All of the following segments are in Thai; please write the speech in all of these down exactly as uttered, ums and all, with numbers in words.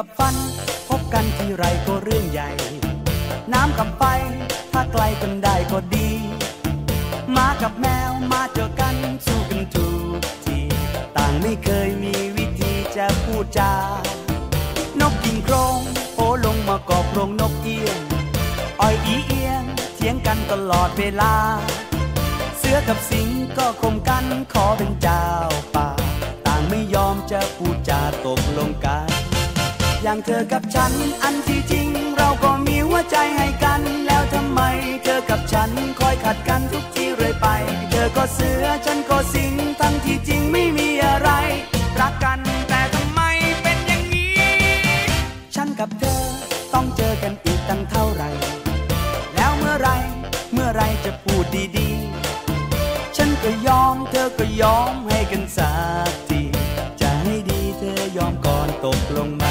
กับฟันพบกันที่ไรก็เรื่องใหญ่น้ำกับไฟถ้าไกลกันได้ก็ดีหมากับแมวมาเจอกันสู้กันทุกทีต่างไม่เคยมีวิธีจะพูดจานกกินโครงโผล่ลงมากอบโครงนกเอี้ยงอ้อยอีเอียงเถียงกันตลอดเวลาเสือกับสิงก็คมกันขอเป็นเจ้าป่าต่างไม่ยอมจะพูดจาตกลงกันอย่างเธอกับฉันอันที่จริงเราก็มีหัวใจให้กันแล้วทำไมเธอกับฉันคอยขัดกันทุกทีเรื่อยไปเธอก็เสือฉันก็สิงทั้งที่จริงไม่มีอะไรรักกันแต่ทำไมเป็นอย่างนี้ฉันกับเธอต้องเจอกันอีกตั้งเท่าไหร่แล้วเมื่อไรเมื่อไรจะพูดดีๆฉันก็ยอมเธอก็ยอมให้กันสักทีจะให้ดีเธอยอมก่อนตกลงไหม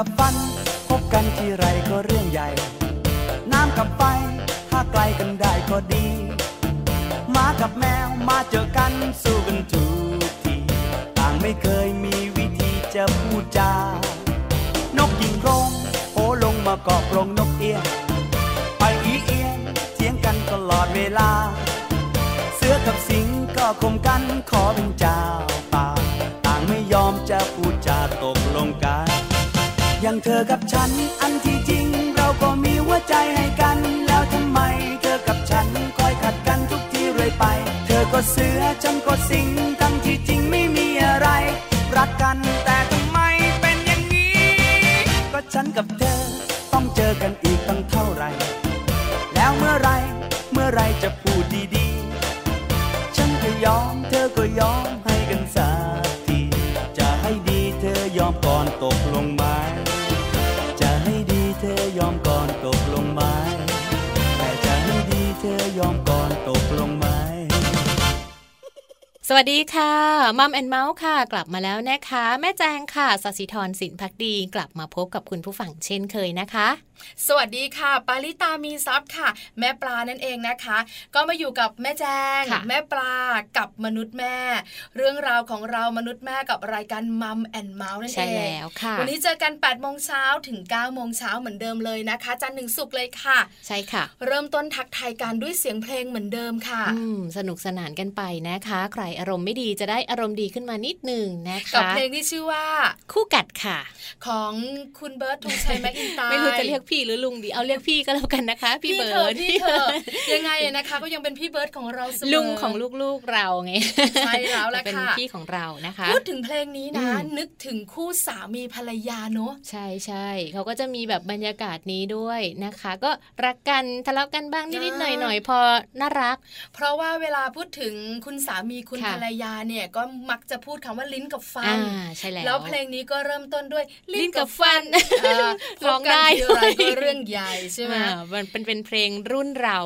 กับฟันพบกันที่ไรก็เรื่องใหญ่น้ำกับไฟถ้าไกลกันได้ก็ดีหมากับแมวมาเจอกันสู้กันทุกทีต่างไม่เคยมีวิธีจะพูดจานกกินโครงโผล่ลงมากอบโครงนกเอี้ยงไปอีเอียงเถียงกันตลอดเวลาเสือกับสิงก็คมกันขอเป็นเจ้าป่าต่างไม่ยอมจะพูดจาตกลงกันอย่างเธอกับฉันอันที่จริงเราก็มีหัวใจให้กันแล้วทำไมเธอกับฉันคอยขัดกันทุกทีเรื่อยไปเธอก็เสือฉันก็สิงทั้งที่จริงไม่มีอะไรรักกันแต่ทำไมเป็นอย่างนี้ก็ฉันกับเธอต้องเจอกันอีกตั้งเท่าไหร่แล้วเมื่อไรเมื่อไรจะพูดดีๆฉันก็ยอมเธอก็ยอมให้กันสักทีจะให้ดีเธอยอมก่อนตกลงมายอมก่อนตกลงไหมแต่จะให้ดีเธอยอมก่อนตกลงไหมสวัสดีค่ะมัมแอนด์เมาส์ค่ะกลับมาแล้วนะคะแม่แจงค่ะศศิธรสินภักดีกลับมาพบกับคุณผู้ฟังเช่นเคยนะคะสวัสดีค่ะปาริตามีซับค่ะแม่ปลานั่นเองนะคะก็มาอยู่กับแม่แจงแม่ปลากับมนุษย์แม่เรื่องราวของเรามนุษย์แม่กับรายการมัมแอนด์เมาส์นั่นเองใช่แล้วค่ะวันนี้เจอกันแปดโมงเช้าถึงเก้าโมงเช้าเหมือนเดิมเลยนะคะจันทร์ถึงศุกร์เลยค่ะใช่ค่ะเริ่มต้นทักทายกันด้วยเสียงเพลงเหมือนเดิมค่ะสนุกสนานกันไปนะคะใครอารมณ์ไม่ดีจะได้อารมณ์ดีขึ้นมานิดนึงนะคะกับเพลงที่ชื่อว่าคู่กัดค่ะของคุณเบิร์ดธงชัยแมคอินไตร์ไม่รู้จะเรียกพี่หรือลุงดีเอาเรียกพี่ก็แล้วกันนะคะพี่เบิร์ดพี่เธอยังไงนะคะก็ยังเป็นพี่เบิร์ดของเราเสมอลุงของลูกๆเราไงใช่แล้วล่ะค่ะเป็นพี่ของเรานะคะพูดถึงเพลงนี้นะนึกถึงคู่สามีภรรยาเนอะใช่ใช่เขาก็จะมีแบบบรรยากาศนี้ด้วยนะคะก็รักกันทะเลาะกันบ้างนิดๆหน่อยๆพอน่ารักเพราะว่าเวลาพูดถึงคุณสามีคุณภรรยาเนี่ยก็มักจะพูดคำว่าลิ้นกับฟันแล้วเพลงนี้ก็เริ่มต้นด้วยลิ้นกับฟันร้องได้ด้วยก็เรื่องใหญ่ใช่ไหมมันเป็นเป็นเพลงรุ่นเรา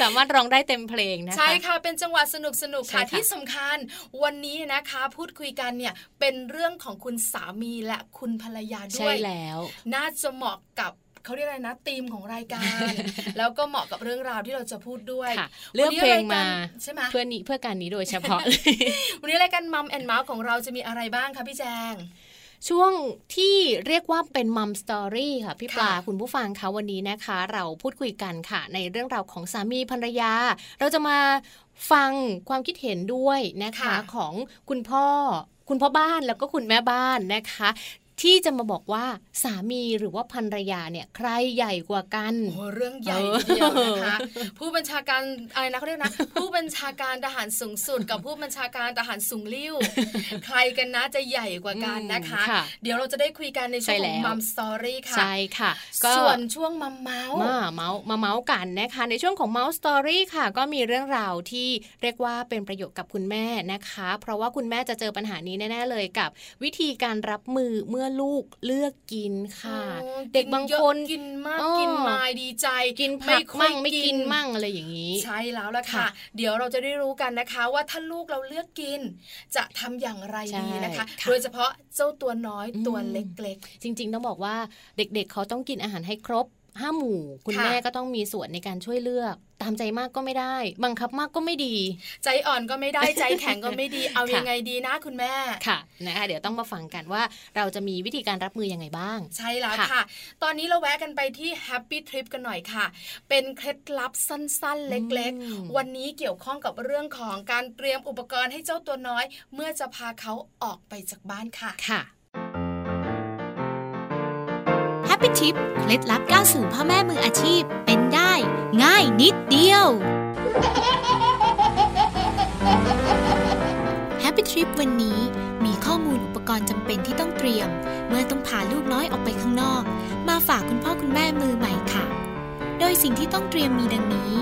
สามารถร้องได้เต็มเพลงนะคะใช่ค่ะเป็นจังหวะสนุกสนุกค่ะที่สำคัญวันนี้นะคะพูดคุยกันเนี่ยเป็นเรื่องของคุณสามีและคุณภรรยาด้วยใช่แล้วน่าจะเหมาะกับเขาเรียกอะไรนะธีมของรายการ แล้วก็เหมาะกับเรื่องราวที่เราจะพูดด้วยเลือกเพลงมาใช่ไหมเพื่อนี้เพื่อการนี้โดยเฉพาะ วันนี้รายการมัมแอนด์เมาส์ของเราจะมีอะไรบ้างคะพี่แจงช่วงที่เรียกว่าเป็นมัมสตอรี่ค่ะพี่ปลาคุณผู้ฟังคะวันนี้นะคะเราพูดคุยกันค่ะในเรื่องราวของสามีภรรยาเราจะมาฟังความคิดเห็นด้วยนะคะของคุณพ่อคุณพ่อบ้านแล้วก็คุณแม่บ้านนะคะ ที่จะมาบอกว่าสามีหรือว่าภรรยาเนี่ยใครใหญ่กว่ากันโอ้เรื่องใหญ่ทีเดียวนะคะผู้บัญชาการอะไรนะเขาเรียกนะผู้บัญชาการทหารสูงสุดกับผู้บัญชาการทหารสูงลิ่วใครกันนะจะใหญ่กว่ากันนะคะเดี๋ยวเราจะได้คุยกันในช่วงของมัมสตอรี่ค่ะใช่ค่ะส่วนช่วงมัมเมาส์มาเมาส์มาเมาส์กันนะคะในช่วงของเมาส์สตอรี่ค่ะก็มีเรื่องราวที่เรียกว่าเป็นประโยชน์กับคุณแม่นะคะเพราะว่าคุณแม่จะเจอปัญหานี้แน่ๆเลยกับวิธีการรับมือเมื่อลูกเลือกกินค่ะเด็กบางคนกินมากกินมายดีใจกินไม่มั่งไม่กินมั่งอะไรอย่างนี้ใช่แล้วล่ะค่ะเดี๋ยวเราจะได้รู้กันนะคะว่าถ้าลูกเราเลือกกินจะทำอย่างไรดีนะคะโดยเฉพาะเจ้าตัวน้อยตัวเล็กๆจริงๆต้องบอกว่าเด็กๆเขาต้องกินอาหารให้ครบห้าหมู่คุณแม่ก็ต้องมีส่วนในการช่วยเลือกตามใจมากก็ไม่ได้บังคับมากก็ไม่ดีใจอ่อนก็ไม่ได้ใจแข็งก็ไม่ดีเอายังไงดีนะคุณแม่ค่ะนะคะเดี๋ยวต้องมาฟังกันว่าเราจะมีวิธีการรับมือยังไงบ้างใช่แล้วค่ะตอนนี้เราแวะกันไปที่ Happy Trip กันหน่อยค่ะเป็นเคล็ดลับสั้นๆเล็กๆวันนี้เกี่ยวข้องกับเรื่องของการเตรียมอุปกรณ์ให้เจ้าตัวน้อยเมื่อจะพาเขาออกไปจากบ้านค่ะค่ะHappy Trip เคล็ดลับก้าวสู่พ่อแม่มืออาชีพเป็นได้ง่ายนิดเดียว Happy Trip วันนี้มีข้อมูลอุปกรณ์จำเป็นที่ต้องเตรียมเมื่อต้องพาลูกน้อยออกไปข้างนอกมาฝากคุณพ่อคุณแม่มือใหม่ค่ะโดยสิ่งที่ต้องเตรียมมีดังนี้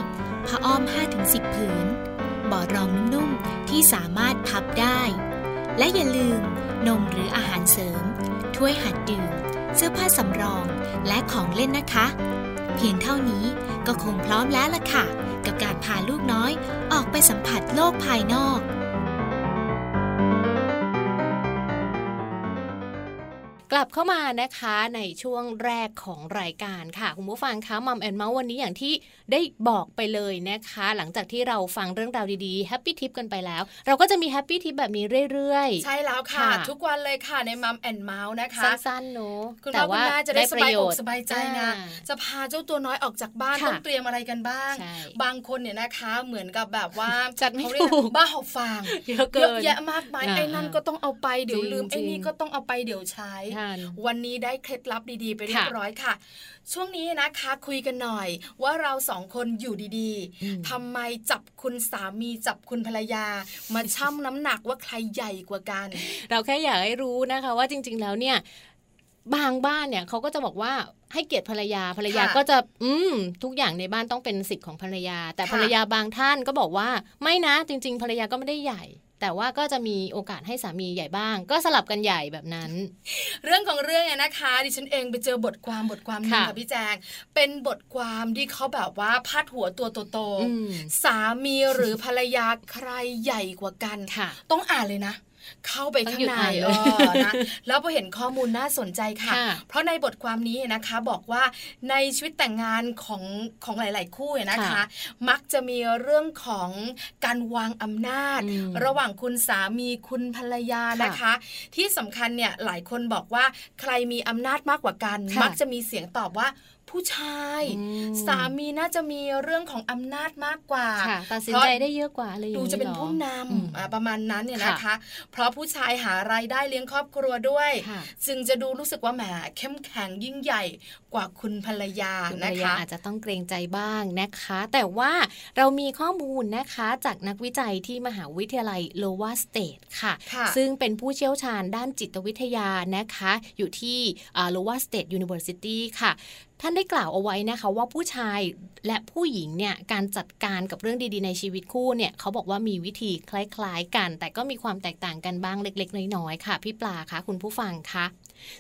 ผ้าอ้อม ห้าถึงสิบ ผืนบ่อรองนุ่มๆที่สามารถพับได้และอย่าลืมนมหรืออาหารเสริมถ้วยหัดดื่มเสื้อผ้าสำรองและของเล่นนะคะเพียงเท่านี้ก็คงพร้อมแล้วล่ะค่ะกับการพาลูกน้อยออกไปสัมผัสโลกภายนอกกลับเข้ามานะคะในช่วงแรกของรายการค่ะคุณผู้ฟังคะมัมแอนด์เมาส์วันนี้อย่างที่ได้บอกไปเลยนะคะหลังจากที่เราฟังเรื่องราวดีๆแฮปปี้ทิปกันไปแล้วเราก็จะมีแฮปปี้ทิปแบบนี้เรื่อยๆใช่แล้วค่ะทุกวันเลยค่ะในมัมแอนด์เมาส์นะคะสั้นๆเนาะแต่ว่าจะได้สบายอกสบายใจไงจะพาเจ้าตัวน้อยออกจากบ้านต้องเตรียมอะไรกันบ้างบางคนเนี่ยนะคะเหมือนกับแบบว่าจัดไม่ถูกบ้าหอบฟางเยอะแยะมากมายไอ้นั่นก็ต้องเอาไปเดี๋ยวลืมไอ้นี่ก็ต้องเอาไปเดี๋ยวใช้วันนี้ได้เคล็ดลับดีๆไปเรียบร้อยค่ะช่วงนี้นะคะคุยกันหน่อยว่าเราสองคนอยู่ดีๆทำไมจับคุณสามีจับคุณภรรยามาชั่งน้ำหนักว่าใครใหญ่กว่ากัน เราแค่อยากให้รู้นะคะว่าจริงๆแล้วเนี่ยบางบ้านเนี่ยเขาก็จะบอกว่าให้เกียรติภรรยาภรรยาก็จะอืมทุกอย่างในบ้านต้องเป็นสิทธิ์ของภรรยาแต่ภรรยาบางท่านก็บอกว่าไม่นะจริงๆภรรยาก็ไม่ได้ใหญ่แต่ว่าก็จะมีโอกาสให้สามีใหญ่บ้างก็สลับกันใหญ่แบบนั้นเรื่องของเรื่องเนี่ยนะคะดิฉันเองไปเจอบทความบทความนึงค่ะพี่แจงเป็นบทความที่เขาแบบว่าพาดหัวตัวโตๆสามีหรือภรรยาใครใหญ่กว่ากันต้องอ่านเลยนะเข้าไปข้างในเออนะแล้วพอเห็นข้อมูลน่าสนใจค่ะเพราะในบทความนี้นะคะบอกว่าในชีวิตแต่งงานของของหลายๆคู่นะคะมักจะมีเรื่องของการวางอำนาจระหว่างคุณสามีคุณภรรยานะคะที่สำคัญเนี่ยหลายคนบอกว่าใครมีอำนาจมากกว่ากันมักจะมีเสียงตอบว่าผู้ชายสามีน่าจะมีเรื่องของอำนาจมากกว่าตัดสินใจได้เยอะกว่าอะไรอย่างเงี้ยดูจะเป็นผู้นำประมาณนั้นเนี่ยนะคะเพราะผู้ชายหารายได้เลี้ยงครอบครัวด้วยจึงจะดูรู้สึกว่าแหมเข้มแข็งยิ่งใหญ่กว่าคุณภรรยานะคะอาจจะต้องเกรงใจบ้างนะคะแต่ว่าเรามีข้อมูลนะคะจากนักวิจัยที่มหาวิทยาลัยโลวาสเตทค่ะซึ่งเป็นผู้เชี่ยวชาญด้านจิตวิทยานะคะอยู่ที่โลวาสเตทยูนิเวอร์ซิตี้ค่ะท่านได้กล่าวเอาไว้นะคะว่าผู้ชายและผู้หญิงเนี่ยการจัดการกับเรื่องดีๆในชีวิตคู่เนี่ยเขาบอกว่ามีวิธีคล้ายๆกันแต่ก็มีความแตกต่างกันบ้างเล็กๆน้อยๆค่ะพี่ปลาคะคุณผู้ฟังคะ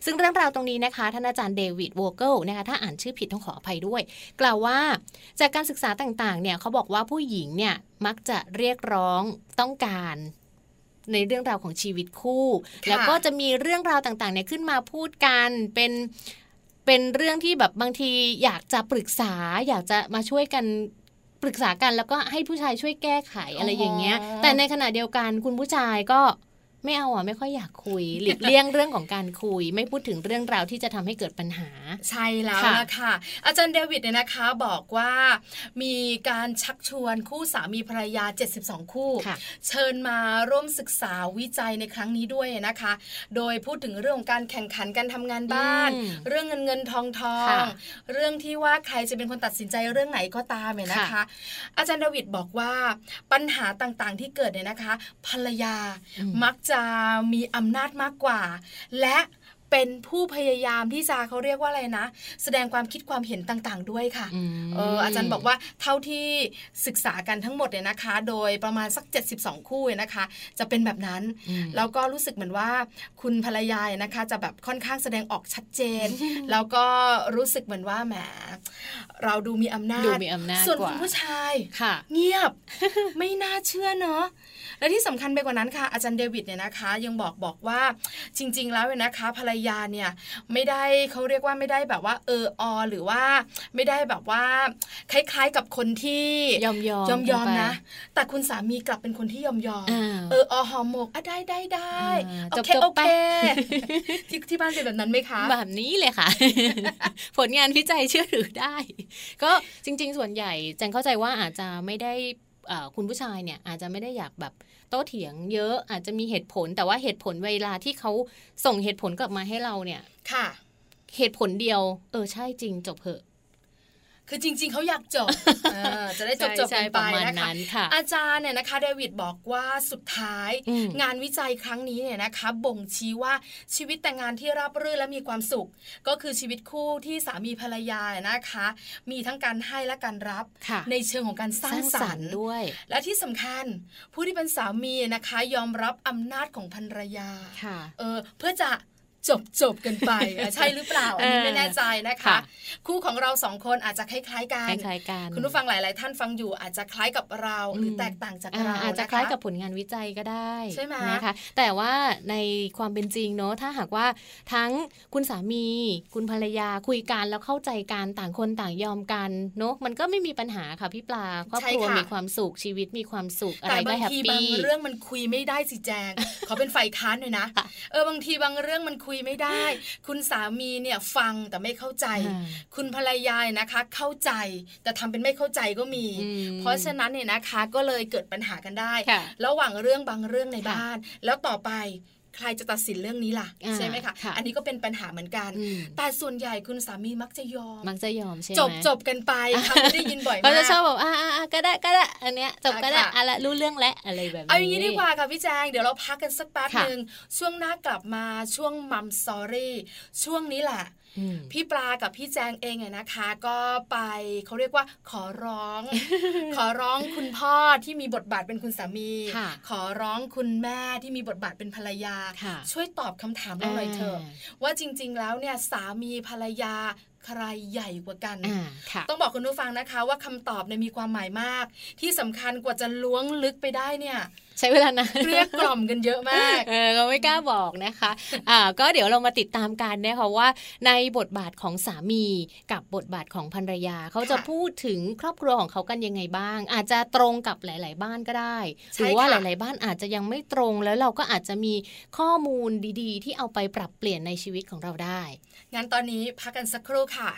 ซึ่งเรื่องราวตรงนี้นะคะท่านอาจารย์ David Vogel นะคะถ้าอ่านชื่อผิดต้องขออภัยด้วยกล่าวว่าจากการศึกษาต่างๆเนี่ยเขาบอกว่าผู้หญิงเนี่ยมักจะเรียกร้องต้องการในเรื่องราวของชีวิตคู่แล้วก็จะมีเรื่องราวต่างๆเนี่ยขึ้นมาพูดกันเป็นเป็นเรื่องที่แบบบางทีอยากจะปรึกษาอยากจะมาช่วยกันปรึกษากันแล้วก็ให้ผู้ชายช่วยแก้ไข อ, อะไรอย่างเงี้ยแต่ในขณะเดียวกันคุณผู้ชายก็ ไม่เอาอ่ะไม่ค่อยอยากคุยหลีกเลี่ยงเรื่องของการคุยไม่พูดถึงเรื่องราวที่จะทำให้เกิดปัญหาใช่แล้วล่ะค่ะอาจารย์เดวิดเนี่ยนะคะบอกว่ามีการชักชวนคู่สามีภรรยาเจ็ดสิบสองคู่เชิญมาร่วมศึกษาวิจัยในครั้งนี้ด้วยนะคะโดยพูดถึงเรื่องของการแข่งขันการทำงานบ้านเรื่องเงินเงินทองทองเรื่องที่ว่าใครจะเป็นคนตัดสินใจเรื่องไหนก็ตามเนี่ยนะคะอาจารย์เดวิดบอกว่าปัญหาต่างๆที่เกิดเนี่ยนะคะภรรยามักจะมีอำนาจมากกว่าและเป็นผู้พยายามที่จะเขาเรียกว่าอะไรนะแสดงความคิดความเห็นต่างๆด้วยค่ะ เออ อาจารย์บอกว่าเท่าที่ศึกษากันทั้งหมดเนี่ยนะคะโดยประมาณสักเจ็ดสิบสองคู่เนี่ยนะคะจะเป็นแบบนั้นแล้วก็รู้สึกเหมือนว่าคุณภรรยานะคะจะแบบค่อนข้างแสดงออกชัดเจน แล้วก็รู้สึกเหมือนว่าแหมเราดูมีอำนาจส่วนคุณผู้ชายเงียบ ไม่น่าเชื่อเนาะและที่สำคัญไปกว่านั้นค่ะอาจารย์เดวิดเนี่ยนะคะยังบอกบอกว่าจริงๆแล้วเนี่ยนะคะภรรยาเนี่ยไม่ได้เขาเรียกว่าไม่ได้แบบว่าเอออหรือว่าไม่ได้แบบว่าคล้ายๆกับคนที่ยอมยอมยอมยอมนะแต่คุณสามีกลับเป็นคนที่ยอมยอมเอออหอมหมกอ่ะได้ได้ได้โอเคโอเคที่ที่บ้านเป็นแบบนั้นไหมคะแบบนี้เลยค่ะ ผลงานวิจัยเชื่อถือได้ ก็จริงๆส่วนใหญ่แจงเข้าใจว่าอาจจะไม่ได้คุณผู้ชายเนี่ยอาจจะไม่ได้อยากแบบโต้เถียงเยอะอาจจะมีเหตุผลแต่ว่าเหตุผลเวลาที่เขาส่งเหตุผลกลับมาให้เราเนี่ยค่ะเหตุผลเดียวเออใช่จริงจบเหอะคือจริงๆเขาอยากจบ จะได้จบๆกันไปนะคะอาจารย์เนี่ยนะคะเดวิดบอกว่าสุดท้ายงานวิจัยครั้งนี้เนี่ยนะคะบ่งชี้ว่าชีวิตแต่งงานที่ราบรื่นและมีความสุขก็คือชีวิตคู่ที่สามีภรรยานะคะมีทั้งการให้และการรับในเชิงของการสร้างสรรค์ด้วยและที่สำคัญผู้ที่เป็นสามีนะคะยอมรับอำนาจของภรรยาเออเพื่อจะจบจบกันไปใช่หรือเปล่าอันนี้ไม่แน่ใจนะคะคู่ของเราสองคนอาจจะคล้ายๆกันคุณผู้ฟังหลายๆท่านฟังอยู่อาจจะคล้ายกับเราหรือแตกต่างจากเราอาจจะคล้ายกับผลงานวิจัยก็ได้ใช่ไหมนะคะแต่ว่าในความเป็นจริงเนาะถ้าหากว่าทั้งคุณสามีคุณภรรยาคุยกันแล้วเข้าใจกันต่างคนต่างยอมกันเนาะมันก็ไม่มีปัญหาค่ะพี่ปลาครอบครัวมีความสุขชีวิตมีความสุขอะไรก็แฮปปี้บางเรื่องมันคุยไม่ได้สิแจงเขาเป็นฝ่ายค้านเลยนะเออบางทีบางเรื่องมันคุยไม่ได้คุณสามีเนี่ยฟังแต่ไม่เข้าใจคุณภรรยานะคะเข้าใจแต่ทำเป็นไม่เข้าใจก็มีเพราะฉะนั้นเนี่ยนะคะก็เลยเกิดปัญหากันได้ระหว่างเรื่องบางเรื่องในบ้านแล้วต่อไปใครจะตัดสินเรื่องนี้ล่ะใช่ไหมคะอันนี้ก็เป็นปัญหาเหมือนกันแต่ส่วนใหญ่คุณสามีมักจะยอมมักจะยอมใช่ไหมจบจบกันไปคำที่ได้ยินบ่อยมากเขาจะชอบบอกอ่าอ่าก็ได้ก็ได้อันเนี้ยจบก็ได้อะไรรู้เรื่องและอะไรแบบนี้เอาอย่างนี้ดีกว่าค่ะพี่แจงเดี๋ยวเราพักกันสักแป๊บหนึ่งช่วงหน้ากลับมาช่วงมัมสอรี่ช่วงนี้แหละพี่ปลากับพี่แจงเองเนี่ยนะคะก็ไปเขาเรียกว่าขอร้อง ขอร้องคุณพ่อที่มีบทบาทเป็นคุณสามี ขอร้องคุณแม่ที่มีบทบาทเป็นภรรยา ช่วยตอบคำถามเราหน่อยเถอะว่าจริงๆแล้วเนี่ยสามีภรรยาใครใหญ่กว่ากันต้องบอกคุณผู้ฟังนะคะว่าคำตอบเนี่ยมีความหมายมากที่สำคัญกว่าจะล้วงลึกไปได้เนี่ยใช้เวลานานเกลี้ยกล่อมกันเยอะมากเออเราไม่กล้าบอกนะคะอ่าก็เดี๋ยวเรามาติดตามกันนะคะว่าในบทบาทของสามีกับบทบาทของภรรยาเขาจะพูดถึงครอบครัวของเขากันยังไงบ้างอาจจะตรงกับหลายๆบ้านก็ได้หรือว่าหลายๆบ้านอาจจะยังไม่ตรงแล้วเราก็อาจจะมีข้อมูลดีๆที่เอาไปปรับเปลี่ยนในชีวิตของเราได้งั้นตอนนี้พักกันสักครู่ค่ะ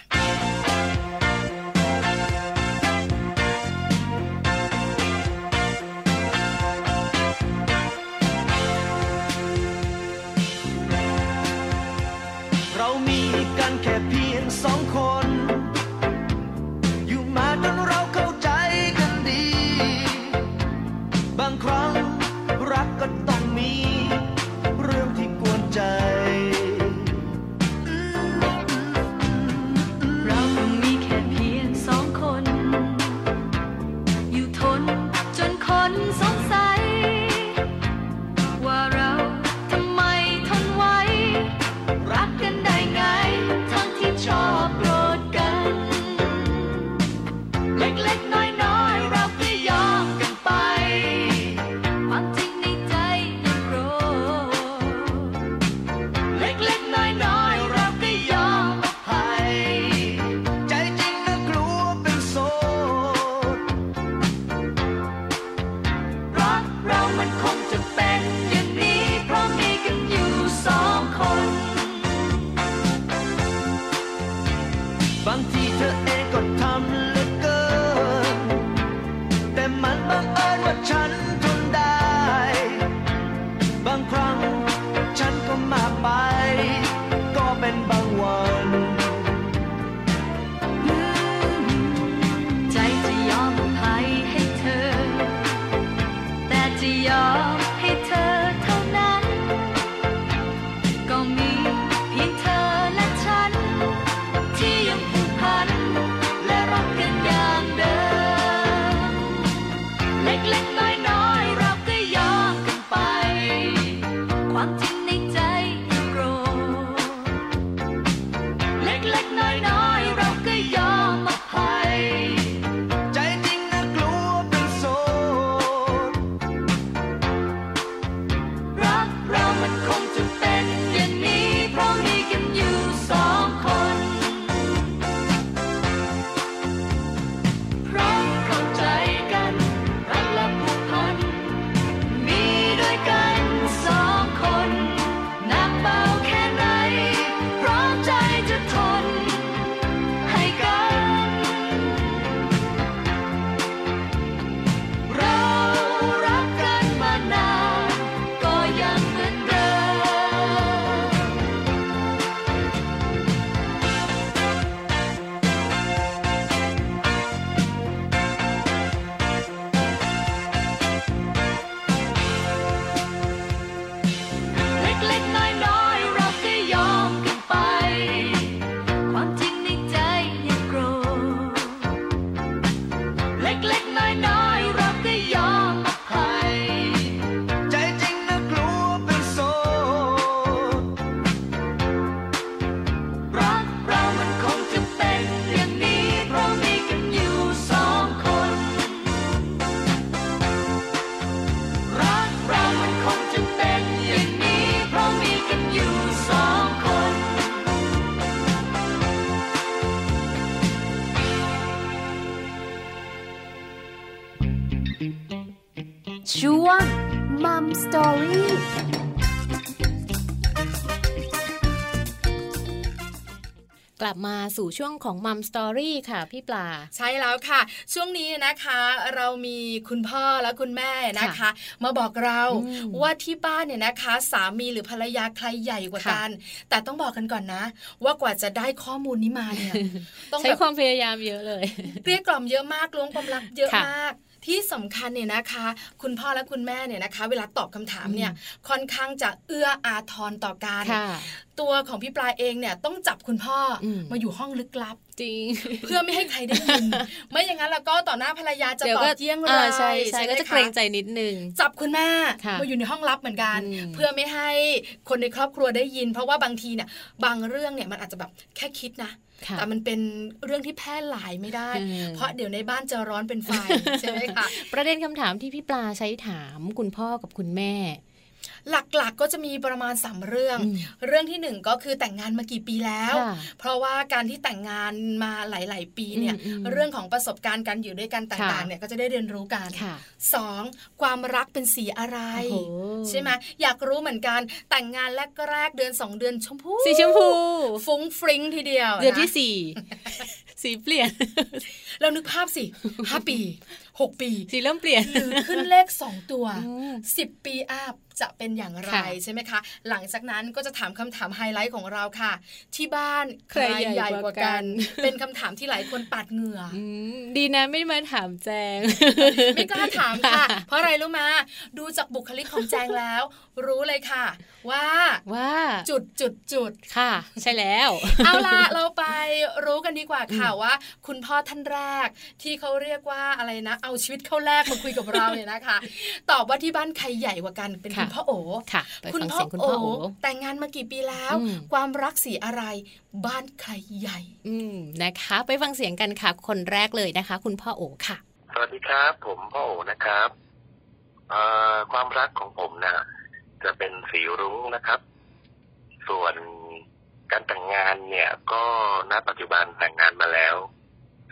เรามีกันแค่เพียงสองคนอยู่มาจนเราเข้าใจกันดีบางครั้งรักก็ต้องมีเรื่องที่กวนใจ ช่วง Mum Story กลับมาสู่ช่วงของ Mum Story ค่ะพี่ปลาใช่แล้วค่ะช่วงนี้นะคะเรามีคุณพ่อและคุณแม่นะคะมาบอกเราว่าที่บ้านเนี่ยนะคะสามีหรือภรรยาใครใหญ่กว่ากันแต่ต้องบอกกันก่อนนะว่ากว่าจะได้ข้อมูลนี้มาเนี่ย ต้องใช้ความพยายามเยอะเลยเกลี้ยกล่อมเยอะมากล้วงความลับเยอะมากที่สำคัญเนี่ยนะคะคุณพ่อและคุณแม่เนี่ยนะคะเวลาตอบคำถามเนี่ยค่อนข้างจะเอื้ออาทรต่อการตัวของพี่ปลาเองเนี่ยต้องจับคุณพ่อมาอยู่ห้องลึกลับจริง เพื่อไม่ให้ใครได้ยิน ไม่อย่างนั้นแล้วก็ต่อหน้าภรรยาจะตอบเยี่ยงไรใช่ใช่ก็จะเกรงใจนิดนึงจับคุณแม่มาอยู่ในห้องลับเหมือนกันเพื่อไม่ให้คนในครอบครัวได้ยินเพราะว่าบางทีเนี่ยบางเรื่องเนี่ยมันอาจจะแบบแค่คิดนะแต่มันเป็นเรื่องที่แพร่หลายไม่ได้เพราะเดี๋ยวในบ้านจะร้อนเป็นไฟ ใช่ไหมคะประเด็นคำถามที่พี่ปลาใช้ถามคุณพ่อกับคุณแม่หลักๆ ก, ก็จะมีประมาณสามเรื่องเรื่องที่หนึ่งก็คือแต่งงานมากี่ปีแล้วเพราะว่าการที่แต่งงานมาหลายๆปีเนี่ยเรื่องของประสบการณ์การอยู่ด้วยกันต่างๆเนี่ยก็จะได้เรียนรู้กันสองความรักเป็นสีอะไรใช่มั้ยอยากรู้เหมือนกันแต่งงานแรกๆเดือนสองเดือนชมพูสีชมพูฟุ้งฟริ้งทีเดียวเดือนที่สี่ สีเปลี่ยนเรานึกภาพสิห้าปีหกปีสีเริ่มเปลี่ยนหรือขึ้นเลขสองตัวสิบปีอัพจะเป็นอย่างไรใช่ไหมคะหลังจากนั้นก็จะถามคำถามไฮไลท์ของเราค่ะที่บ้านใครใหญ่กว่ากันเป็นคำถามที่หลายคนปาดเหงื่อดีนะไม่มาถามแจงไม่กล้าถามค่ะเพราะอะไรรู้มาดูจากบุคลิกของแจงแล้วรู้เลยค่ะว่าว่าจุดจุดจุดค่ะใช่แล้วเอาล่ะเราไปรู้กันดีกว่าค่ะว่าคุณพ่อท่านแรกที่เขาเรียกว่าอะไรนะเอาชีวิตเข้าแลกมาคุยกับเราเนี่ยนะคะตอบว่าที่บ้านใครใหญ่กว่ากันเป็นคุณพ่อโอ๋ค่ะคุณพ่อโอ๋แต่งงานมากี่ปีแล้วความรักสีอะไรบ้านใครใหญ่นะคะไปฟังเสียงกันค่ะคนแรกเลยนะคะคุณพ่อโอ๋ค่ะสวัสดีครับผมพ่อโอ๋นะครับความรักของผมนะจะเป็นสีรุ้งนะครับส่วนการแต่งงานเนี่ยก็ณปัจจุบันแต่งงานมาแล้ว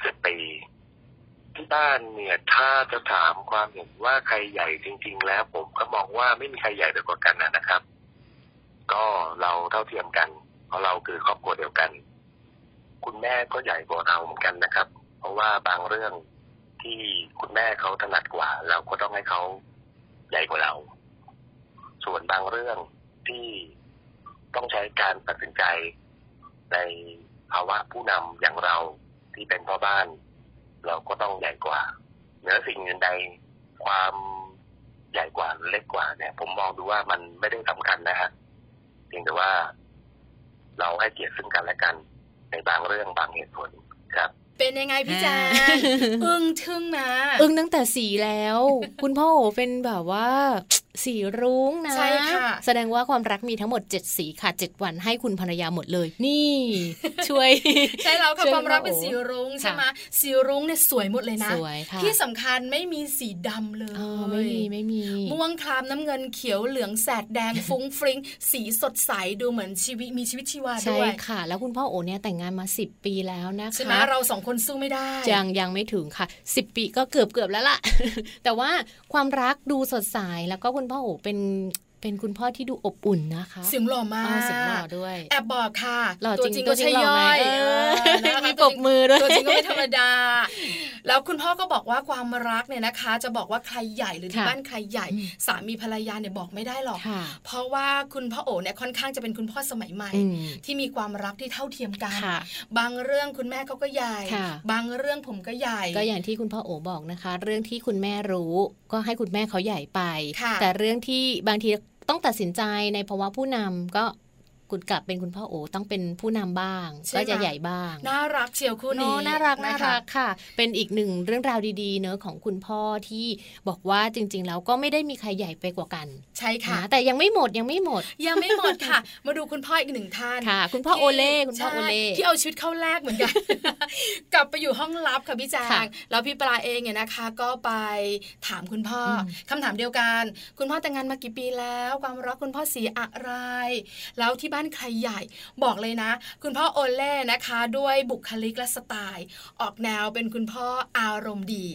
สิบปีที่บ้านเนี่ยถ้าจะถามความเห็นว่าใครใหญ่จริงๆแล้วผมก็มองว่าไม่มีใครใหญ่ไปกว่ากันนะครับก็เราเท่าเทียมกันเพราะเราคือครอบครัวเดียวกันคุณแม่ก็ใหญ่กว่าเราเหมือนกันนะครับเพราะว่าบางเรื่องที่คุณแม่เขาถนัดกว่าเราก็ต้องให้เขาใหญ่กว่าเราส่วนบางเรื่องที่ต้องใช้การตัดสินใจในภาวะผู้นำอย่างเราที่เป็นพ่อบ้านเราก็ต้องใหญ่กว่าเหนือสิ่งอื่นใดความใหญ่กว่าเล็กกว่าเนี่ยผมมองดูว่ามันไม่ได้สำคัญนะฮะเพียงแต่ว่าเราให้เกียรติซึ่งกันและกันในบางเรื่องบางเหตุผลครับเป็นยังไงพี่แจง อึ้งทึ่งนะอึ้งตั้งแต่สีแล้ว คุณพ่อโอเป็นแบบว่าสีรุ้งนะใช่ค่ะแสดงว่าความรักมีทั้งหมดเจ็ดสีค่ะเจ็ดวันให้คุณภรรยาหมดเลยนี่ ช่วยใช่แล้วค่ะความรักเป็นสีรุ้งใช่มั้ยสีรุ้งเนี่ยสวยหมดเลยนะที่สำคัญไม่มีสีดำเลยอ๋อไม่มีไม่มีม่วงครามน้ำเงินเขียวเหลืองแสดแดง ฟุ้งฟริ้งสีสดใสดูเหมือนชีวิตมีชีวิตชีวาด้วยใช่ค่ะแล้วคุณพ่อโอเนี่ยแต่งงานมาสิบปีแล้วนะคะใช่มั้ยเราสองคนสู้ไม่ได้ยังยังไม่ถึงค่ะสิบปีก็เกือบๆแล้วล่ะ แต่ว่าความรักดูสดใสแล้วก็คุณพ่อโอ๋เป็นเป็นคุณพ่อที่ดูอบอุ่นนะคะเสียงหล่อมากเสียงหล่อด้วยแอบบอกค่ะตัวจริงก็ใช่ย่อยมีปกมือด้วยตัวจริงก็ไม่ธรรมดาแล้วคุณพ่อก็บอกว่าความรักเนี่ยนะคะจะบอกว่าใครใหญ่หรือที่บ้านใครใหญ่สามีภรรยาเนี่ยบอกไม่ได้หรอกเพราะว่าคุณพ่อโอ๋เนี่ยค่อนข้างจะเป็นคุณพ่อสมัยใหม่ที่มีความรักที่เท่าเทียมกันบางเรื่องคุณแม่เขาก็ใหญ่บางเรื่องผมก็ใหญ่ก็อย่างที่คุณพ่อโอ๋บอกนะคะเรื่องที่คุณแม่รู้ก็ให้คุณแม่เขาใหญ่ไปแต่เรื่องที่บางทีต้องตัดสินใจในภาวะผู้นำก็คุณกลับเป็นคุณพ่อโอต้องเป็นผู้นำบ้างก็จะใหญ่บ้างน่ารักเชียวคู่นี้น่ารักน่ารักค่ะเป็นอีกหนึ่งเรื่องราวดีๆเนอะของคุณพ่อที่บอกว่าจริงๆแล้วก็ไม่ได้มีใครใหญ่ไปกว่ากันใช่ค่ะแต่ยังไม่หมดยังไม่หมดยังไม่หมดค่ะมาดูคุณพ่ออีกหนึ่งท่านค่ะคุณพ่อโอเล่คุณพ่อโอเล่ที่เอาชีวิตเข้าแลกเหมือนกันกลับไปอยู่ห้องลับค่ะพี่แจงแล้วพี่ปลาเองเนี่ยนะคะก็ไปถามคุณพ่อคำถามเดียวกันคุณพ่อแต่งงานมากี่ปีแล้วความรักคุณพ่อสีอะไรแล้วที่บ้าน านใครใหญ่บอกเลยนะคุณพ่อโอเล่นะคะด้วยบุคลิกและสไตล์ออกแนวเป็นคุณพ่ออารมณ์ดี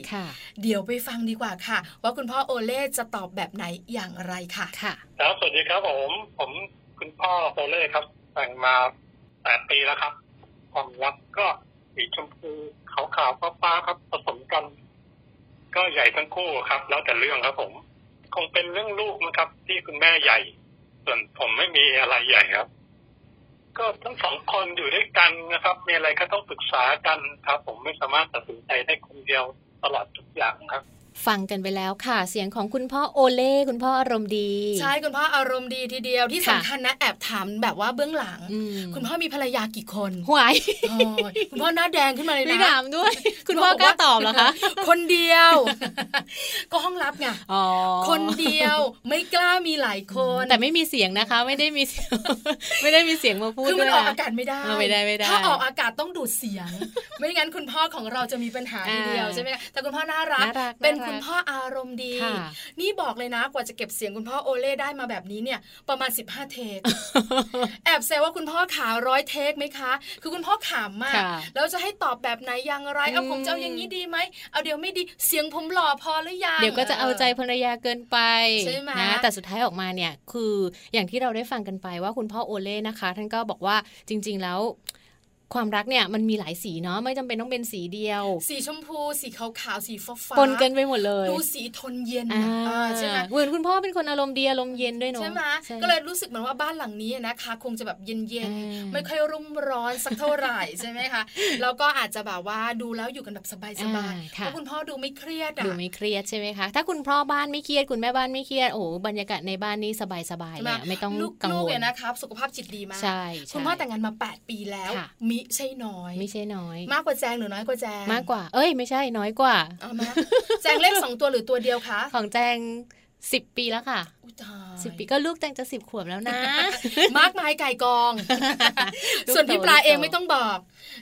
เดี๋ยวไปฟังดีกว่าค่ะว่าคุณพ่อโอเล่จะตอบแบบไหนอย่างไรค่ะครับสวัสดีครับผมผมคุณพ่อโอเล่ครับแต่งมาแปดปีแล้วครับความรักก็สีชมพูขาวๆฟ้าๆครับผสมกันก็ใหญ่ทั้งคู่ครับแล้วแต่เรื่องครับผมคงเป็นเรื่องลูกนะครับที่คุณแม่ใหญ่ส่วนผมไม่มีอะไรใหญ่ครับก็ทั้งสองคนอยู่ด้วยกันนะครับมีอะไรก็ต้องปรึกษากันครับผมไม่สามารถตัดสินใจได้คนเดียวตลอดทุกอย่างครับฟังกันไปแล้วค่ะเสียงของคุณพ่อโอเล่คุณพ่ออารมณ์ดีใช่คุณพ่ออารมณ์ดีทีเดียวที่สำคัญนะแอบถามแบบว่าเบื้องหลังคุณพ่อมีภรรยากี่คนหวยคุณพ่อหน้าแดงขึ้นมาเลยนะถามด้วยคุณพ่อกล้าตอบเหรอคะคนเดียวก็ห้องลับไงคนเดียวไม่กล้ามีหลายคนแต่ไม่มีเสียงนะคะไม่ได้มีไม่ได้มีเสียงมาพูดคือมันออกอากาศไม่ได้ไม่ได้ไม่ได้ถ้าออกอากาศต้องดูดเสียงไม่งั้นคุณพ่อของเราจะมีปัญหาทีเดียวใช่ไหมแต่คุณพ่อน่ารักเป็นคุณพ่ออารมณ์ดีนี่บอกเลยนะกว่าจะเก็บเสียงคุณพ่อโอเล่ได้มาแบบนี้เนี่ยประมาณสิบห้าเทค แอบแซวว่าคุณพ่อขาร้อยเทคไหมคะคือคุณพ่อขำมากแล้วจะให้ตอบแบบไหนอย่างไรเอาผมจะเอาอย่างนี้ดีไหมเอาเดี๋ยวไม่ดีเสียงผมหล่อพอหรือยังเดี๋ยวก็จะเอาใจภรรยาเกินไปนะแต่สุดท้ายออกมาเนี่ยคืออย่างที่เราได้ฟังกันไปว่าคุณพ่อโอเล่นะคะท่านก็บอกว่าจริงๆแล้วความรักเนี่ยมันมีหลายสีเนาะไม่จำเป็นต้องเป็นสีเดียวสีชมพูสีขาวๆสีฟ้าๆปนกันไปหมดเลยดูสีทนเย็นนะใช่ไหมเหมือนคุณพ่อเป็นคนอารมณ์ดีอารมณ์เย็นด้วยเนาะใช่ไหมก็เลยรู้สึกเหมือนว่าบ้านหลังนี้นะคะคงจะแบบเย็นๆไม่ค่อยรุ่มร้อนสักเท่าไหร่ใช่ไหมคะแล้วก็อาจจะแบบว่าดูแล้วอยู่กันแบบสบายๆเพราะคุณพ่อดูไม่เครียดดูไม่เครียดใช่ไหมคะถ้าคุณพ่อบ้านไม่เครียดคุณแม่บ้านไม่เครียดโอ้บรรยากาศในบ้านนี้สบายๆเลยไม่ต้องกังวลลูกๆเนี่ยนะครับสุขภาพจิตดีมากคุณพ่อแต่งงานมาแปดปีแล้วมิใช่น้อยไม่ใช่น้อยมากกว่าแจงหรือน้อยกว่าแจงมากกว่าเอ้ยไม่ใช่น้อยกว่าเอามา แจงเลขสองตัวหรือตัวเดียวคะของแจงสิบปีแล้วค่ะสิบปีก็ลูกแจงจะสิบขวบแล้วนะ มากมายไก่กอง ส่วนพี่ปลาเองไม่ต้องบอก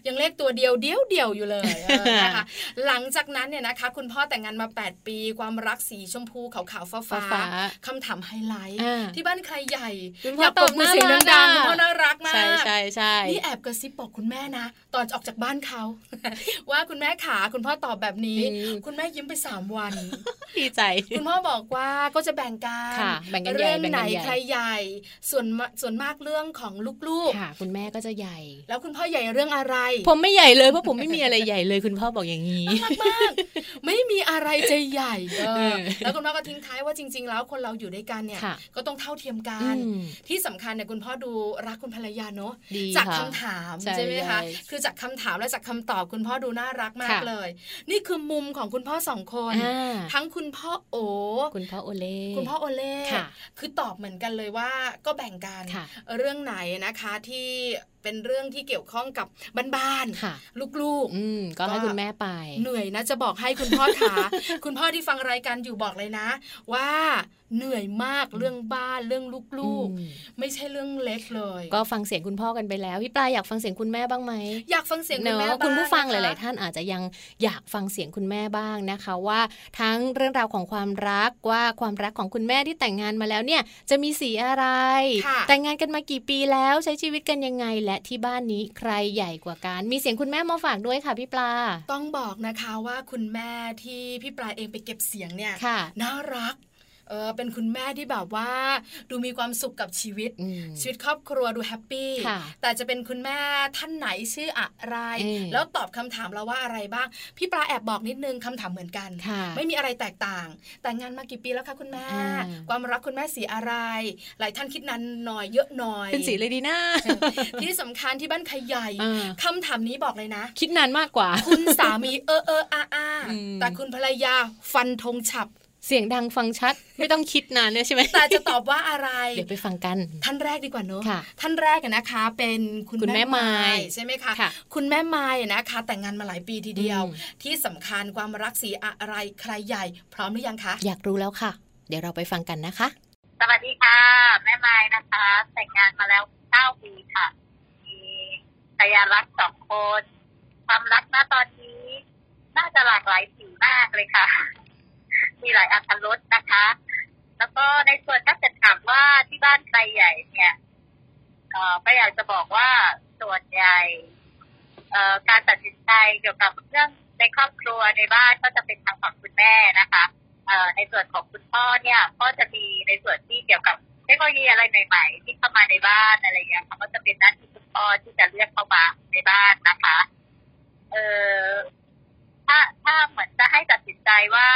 ยังเลขตัวเดียวเดียวเดียวอยู่เลยนะคะหลังจากนั้นเนี่ยนะคะคุณพ่อแต่งงานมาแปดปีความรักสีชมพูขาวๆฟ้าฟ้าคำถามไฮไลท์ที่บ้านใครใหญ่อยากตบมือเสียงดังๆคุณพ่อน่ารักมากใช่ใช่นี่แอบกระซิบบอกคุณแม่นะตอนออกจากบ้านเขาว่าคุณแม่ขาคุณพ่อตอบแบบนี้คุณแม่ยิ้มไปสามวันดีใจคุณพ่อบอกว่าก็จะแบ่งกันเรื่องไหนใครใหญ่ส่วนส่วนมากเรื่องของลูกๆคุณแม่ก็จะใหญ่แล้วคุณพ่อใหญ่เรื่องอะไรผมไม่ใหญ่เลยเพราะผมไม่มีอะไรใหญ่เลยคุณพ่อบอกอย่างนี้มากๆไม่มีอะไรใจใหญ่แล้วคุณพ่อก็ทิ้งท้ายว่าจริงๆแล้วคนเราอยู่ด้วยกันเนี่ยก็ต้องเท่าเทียมกันที่สำคัญเนี่ยคุณพ่อดูรักคุณภรรยาเนาะจากคำถามใช่ไหมคะคือจากคำถามและจากคำตอบคุณพ่อดูน่ารักมากเลยนี่คือมุมของคุณพ่อสองคนทั้งคุณพ่อโอคุณพ่อโอเล่คุณพ่อโอเล่คือตอบเหมือนกันเลยว่าก็แบ่งกันเรื่องไหนนะคะที่เป็นเรื่องที่เกี่ยวข้องกับบ้านๆลูกๆก็ให้คุณแม่ไปเหนื่อยนะจะบอกให้คุณพ่อขา คุณพ่อที่ฟังรายการอยู่บอกเลยนะว่าเหนื่อยมากเรื่องบ้านเรื่องลูกๆไม่ใช่เรื่องเล็กเลยก็ฟังเสียงคุณพ่อกันไปแล้วพี่ปลาอยากฟังเสียงคุณแม่บ้างไหมอยากฟังเสียงคุณแม่บ้างคุณผู้ฟังหลายๆท่านอาจจะยังอยากฟังเสียงคุณแม่บ้างนะคะว่าทั้งเรื่องราวของความรักว่าความรักของคุณแม่ที่แต่งงานมาแล้วเนี่ยจะมีสีอะไรแต่งงานกันมากี่ปีแล้วใช้ชีวิตกันยังไงและที่บ้านนี้ใครใหญ่กว่ากันมีเสียงคุณแม่มาฝากด้วยค่ะพี่ปลาต้องบอกนะคะว่าคุณแม่ที่พี่ปลาเองไปเก็บเสียงเนี่ยน่ารักเออเป็นคุณแม่ที่แบบว่าดูมีความสุขกับชีวิตชีวิตครอบครัวดูแฮปปี้แต่จะเป็นคุณแม่ท่านไหนชื่ออะไรแล้วตอบคำถามเราว่าอะไรบ้างพี่ปลาแอบบอกนิดนึงคำถามเหมือนกันไม่มีอะไรแตกต่างแต่งงานมากี่ปีแล้วคะคุณแม่ความรักคุณแม่สีอะไรหลายท่านคิดนั้นหน่อยเยอะหน่อยเป็นสีเลยดีนะที่สำคัญที่บ้านใครใหญ่คำถามนี้บอกเลยนะคิดนานมากกว่าคุณสามีเออเอออาอาแต่คุณภรรยาฟันธงฉับเสียงดังฟังชัดไม่ต้องคิดนานเนี่ยใช่ไหมแต่จะตอบว่าอะไรเดี๋ยวไปฟังกันท่านแรกดีกว่าเนอะท่านแรกนะคะเป็นคุณแม่ไม้ใช่ไหมคะคุณแม่ไม้นะคะแต่งงานมาหลายปีทีเดียวที่สำคัญความรักสีอะไรใครใหญ่พร้อมหรือยังคะอยากรู้แล้วค่ะเดี๋ยวเราไปฟังกันนะคะสวัสดีค่ะแม่ไม้นะคะแต่งงานมาแล้วเก้าปีค่ะมีภรรยารักสองคนความรักณตอนนี้น่าจะหลากหลายสีมากเลยค่ะมีหลายอัตรสนะคะแล้วก็ในส่วนถ้าจะถามว่าที่บ้านใครใหญ่เนี่ย เอ่อก็อยากจะบอกว่าส่วนใหญ่เอ่อการตัดสินใจเกี่ยวกับเรื่องในครอบครัวในบ้านก็จะเป็นทางฝั่งคุณแม่นะคะเอ่อในส่วนของคุณพ่อเนี่ยก็จะมีในส่วนที่เกี่ยวกับเทคโนโลยีอะไรใหม่ๆที่เข้ามาในบ้านอะไรอย่างเงี้ยก็จะเป็นหน้าที่คุณพ่อที่จะเลือกเข้ามาในบ้านนะคะเอ่อถ้าถ้าเหมือนจะให้ตัดสินใจว่า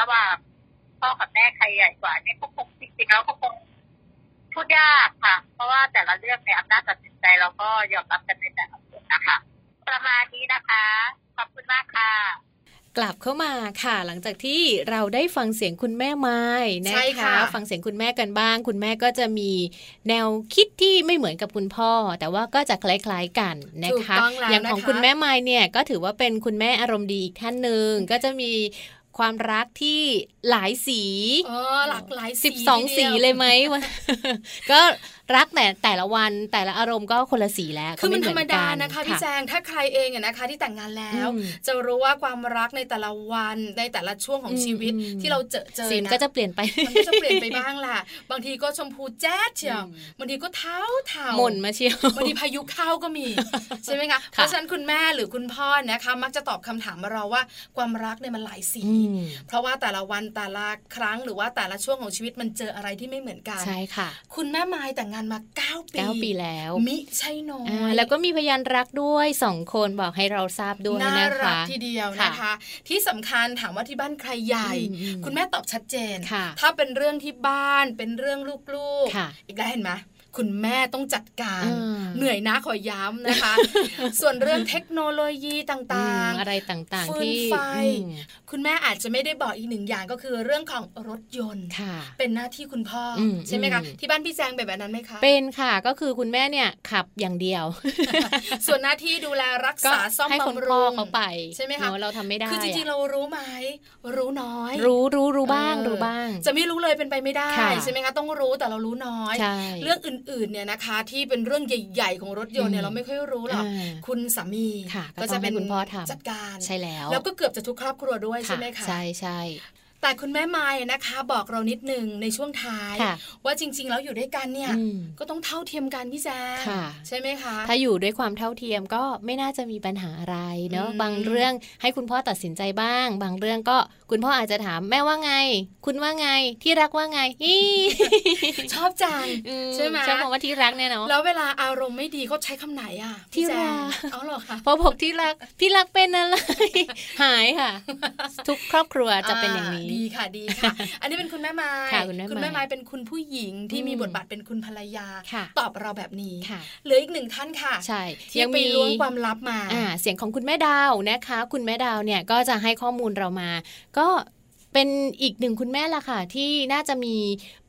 ระหว่างพ่อกับแม่ใครใหญ่กว่าเนี่ยก็คงจริงๆแล้วก็คงพูดยากค่ะเพราะว่าแต่ละเรื่องในอำนาจตัดสินใจเราก็ยอมรับกันในแต่ละส่วนนะคะประมาณนี้นะคะขอบคุณมากค่ะกลับเข้ามาค่ะหลังจากที่เราได้ฟังเสียงคุณแม่ไม้นะคะฟังเสียงคุณแม่กันบ้างคุณแม่ก็จะมีแนวคิดที่ไม่เหมือนกับคุณพ่อแต่ว่าก็จะคล้ายๆกันนะคะอย่างของคุณแม่ไม้เนี่ยก็ถือว่าเป็นคุณแม่อารมณ์ดีอีกท่านนึงก็จะมีความรักที่หลายสีเออหลากหลายสีสิบสองสีเลยมั้ย ก็รักแต่แต่ละวันแต่ละอารมณ์ก็คนละสีแล้วคือมันธรรมดานะคะพี่แจงถ้าใครเองเนี่ยนะคะที่แต่งงานแล้วจะรู้ว่าความรักในแต่ละวันในแต่ละช่วงของชีวิตที่เราเจอเจอสีก็จะเปลี่ยนไปมันก็จะเปลี่ยนไปบ้างล่ะบางทีก็ชมพูแจ๊ดเชียวบางทีก็เทาเทาหม่นมาเชียวบางทีพายุเข้าก็มีใช่ไหมคะเพราะฉะนั้นคุณแม่หรือคุณพ่อนะคะมักจะตอบคำถามมาเราว่าความรักเนี่ยมันหลายสีเพราะว่าแต่ละวันแต่ละครั้งหรือว่าแต่ละช่วงของชีวิตมันเจออะไรที่ไม่เหมือนกันใช่ค่ะคุณแม่ไม้แต่งงานมาเก้าปีเก้าปีแล้วมิใช่น้อยแล้วก็มีพยานรักด้วยสองคนบอกให้เราทราบด้วยนะคะน่ารักทีเดียวนะคะที่สำคัญถามว่าที่บ้านใครใหญ่คุณแม่ตอบชัดเจนถ้าเป็นเรื่องที่บ้านเป็นเรื่องลูกๆอีกแล้วเห็นไหมคุณแม่ต้องจัดการเหนื่อยนะขอย้ำนะคะ ส่วนเรื่องเทคโนโลยีต่างๆอะไรต่างๆที่ไฟคุณแม่อาจจะไม่ได้บอกอีกหนึ่งอย่างก็คือเรื่องของรถยนต์เป็นหน้าที่คุณพ่อใช่ไหมคะที่บ้านพี่แจงเป็นแบบนั้นไหมคะเป็นค่ะก็คือคุณแม่เนี่ยขับอย่างเดียว ส่วนหน้าที่ดูแลรักษาซ่อมบำรุงเขาไปใช่ไหมคะเราทำไม่ได้คือจริงๆเรารู้ไหมรู้น้อยรู้รู้รู้บ้างรู้บ้างจะไม่รู้เลยเป็นไปไม่ได้ใช่ไหมคะต้องรู้แต่เรารู้น้อยเรื่องอื่นอื่นเนี่ยนะคะที่เป็นเรื่องใหญ่ๆของรถยนต์เนี่ยเราไม่ค่อยรู้หรอกคุณสามีก็จะเป็นคุณพ่อทำจัดการใช่แล้วแล้วก็เกือบจะทุกครอบครัวด้วยใช่ไหมคะใช่ใช่แต่คุณแม่ไม้นะคะบอกเรานิดนึงในช่วงท้ายว่าจริงๆแล้วอยู่ด้วยกันเนี่ยก็ต้องเท่าเทียมกันพี่แจ๊คใช่ไหมคะถ้าอยู่ด้วยความเท่าเทียมก็ไม่น่าจะมีปัญหาอะไรเนาะบางเรื่องให้คุณพ่อตัดสินใจบ้างบางเรื่องก็คุณพ่ออาจจะถามแม่ว่าไงคุณว่าไงที่รักว่าไง ชอบจังใช่ไหมชอบบอกว่าที่รักเนี่ยเนาะแล้วเวลาอารมณ์ไม่ดีเขาใช้คำไหนอ่ะที่รักเอาหรอคะพอบอกที่รักที่รักเป็นอะไรหายค่ะทุกครอบครัวจะเป็นอย่างนี้ดีค่ะดีค่ะอันนี้เป็นคุณแม่ไม้คุณแม่ไม้เป็นคุณผู้หญิงที่มีบทบาทเป็นคุณภรรยาตอบเราแบบนี้เหลืออีกหนึ่งท่านค่ะใช่ยังมีล้วงความลับมาเสียงของคุณแม่ดาวนะคะคุณแม่ดาวเนี่ยก็จะให้ข้อมูลเรามาก็เป็นอีกหนึ่งคุณแม่ละค่ะที่น่าจะมี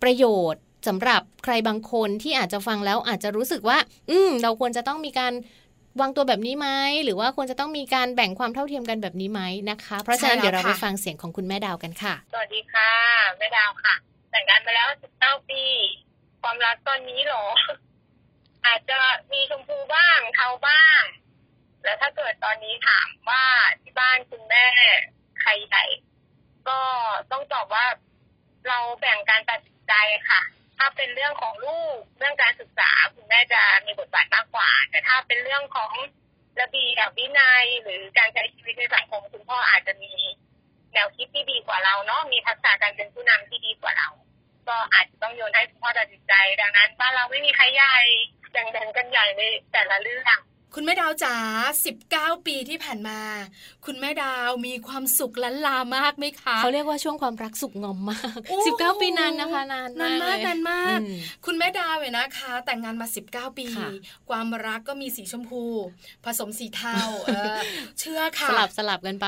ประโยชน์สำหรับใครบางคนที่อาจจะฟังแล้วอาจจะรู้สึกว่าอืมเราควรจะต้องมีการวางตัวแบบนี้ไหมหรือว่าควรจะต้องมีการแบ่งความเท่าเทียมกันแบบนี้ไหมนะคะเพราะฉะนั้นเดี๋ยวเราไปฟังเสียงของคุณแม่ดาวกันค่ะสวัสดีค่ะแม่ดาวค่ะแต่งงานมาแล้วสิบเก้าปีความรักตอนนี้หรออาจจะมีชมพูบ้างเทาบ้างแล้วถ้าเกิดตอนนี้ถามว่าที่บ้านคุณแม่ใครใหญ่ก็ต้องตอบว่าเราแบ่งการตัดสินใจค่ะถ้าเป็นเรื่องของลูกเรื่องการศึกษาคุณแม่จะมีบทบาทมากกว่าแต่ถ้าเป็นเรื่องของระเบียบวินัยหรือการใช้ชีวิตในสังคมคุณพ่ออาจจะมีแนวคิดที่ดีกว่าเราเนาะมีทักษะการเป็นผู้นำที่ดีกว่าเราก็อาจจะต้องโยนให้คุณพ่อตัดสินใจดังนั้นบ้านเราไม่มีใครใหญ่แบ่งกันใหญ่ในแต่ละเรื่องคุณแม่ดาวจ๋าสิบเก้าปีที่ผ่านมาคุณแม่ดาวมีความสุขล้นลามากไหมคะเขาเรียกว่าช่วงความรักสุขงอมมากสิบเก้าปีนานนะคะนานมากนานมากนานมากคุณแม่ดาวเนี่ยนะคะแต่งงานมาสิบเก้าปีความรักก็มีสีชมพูผสมสีเทาเออเชื่อค่ะสลับสลับกันไป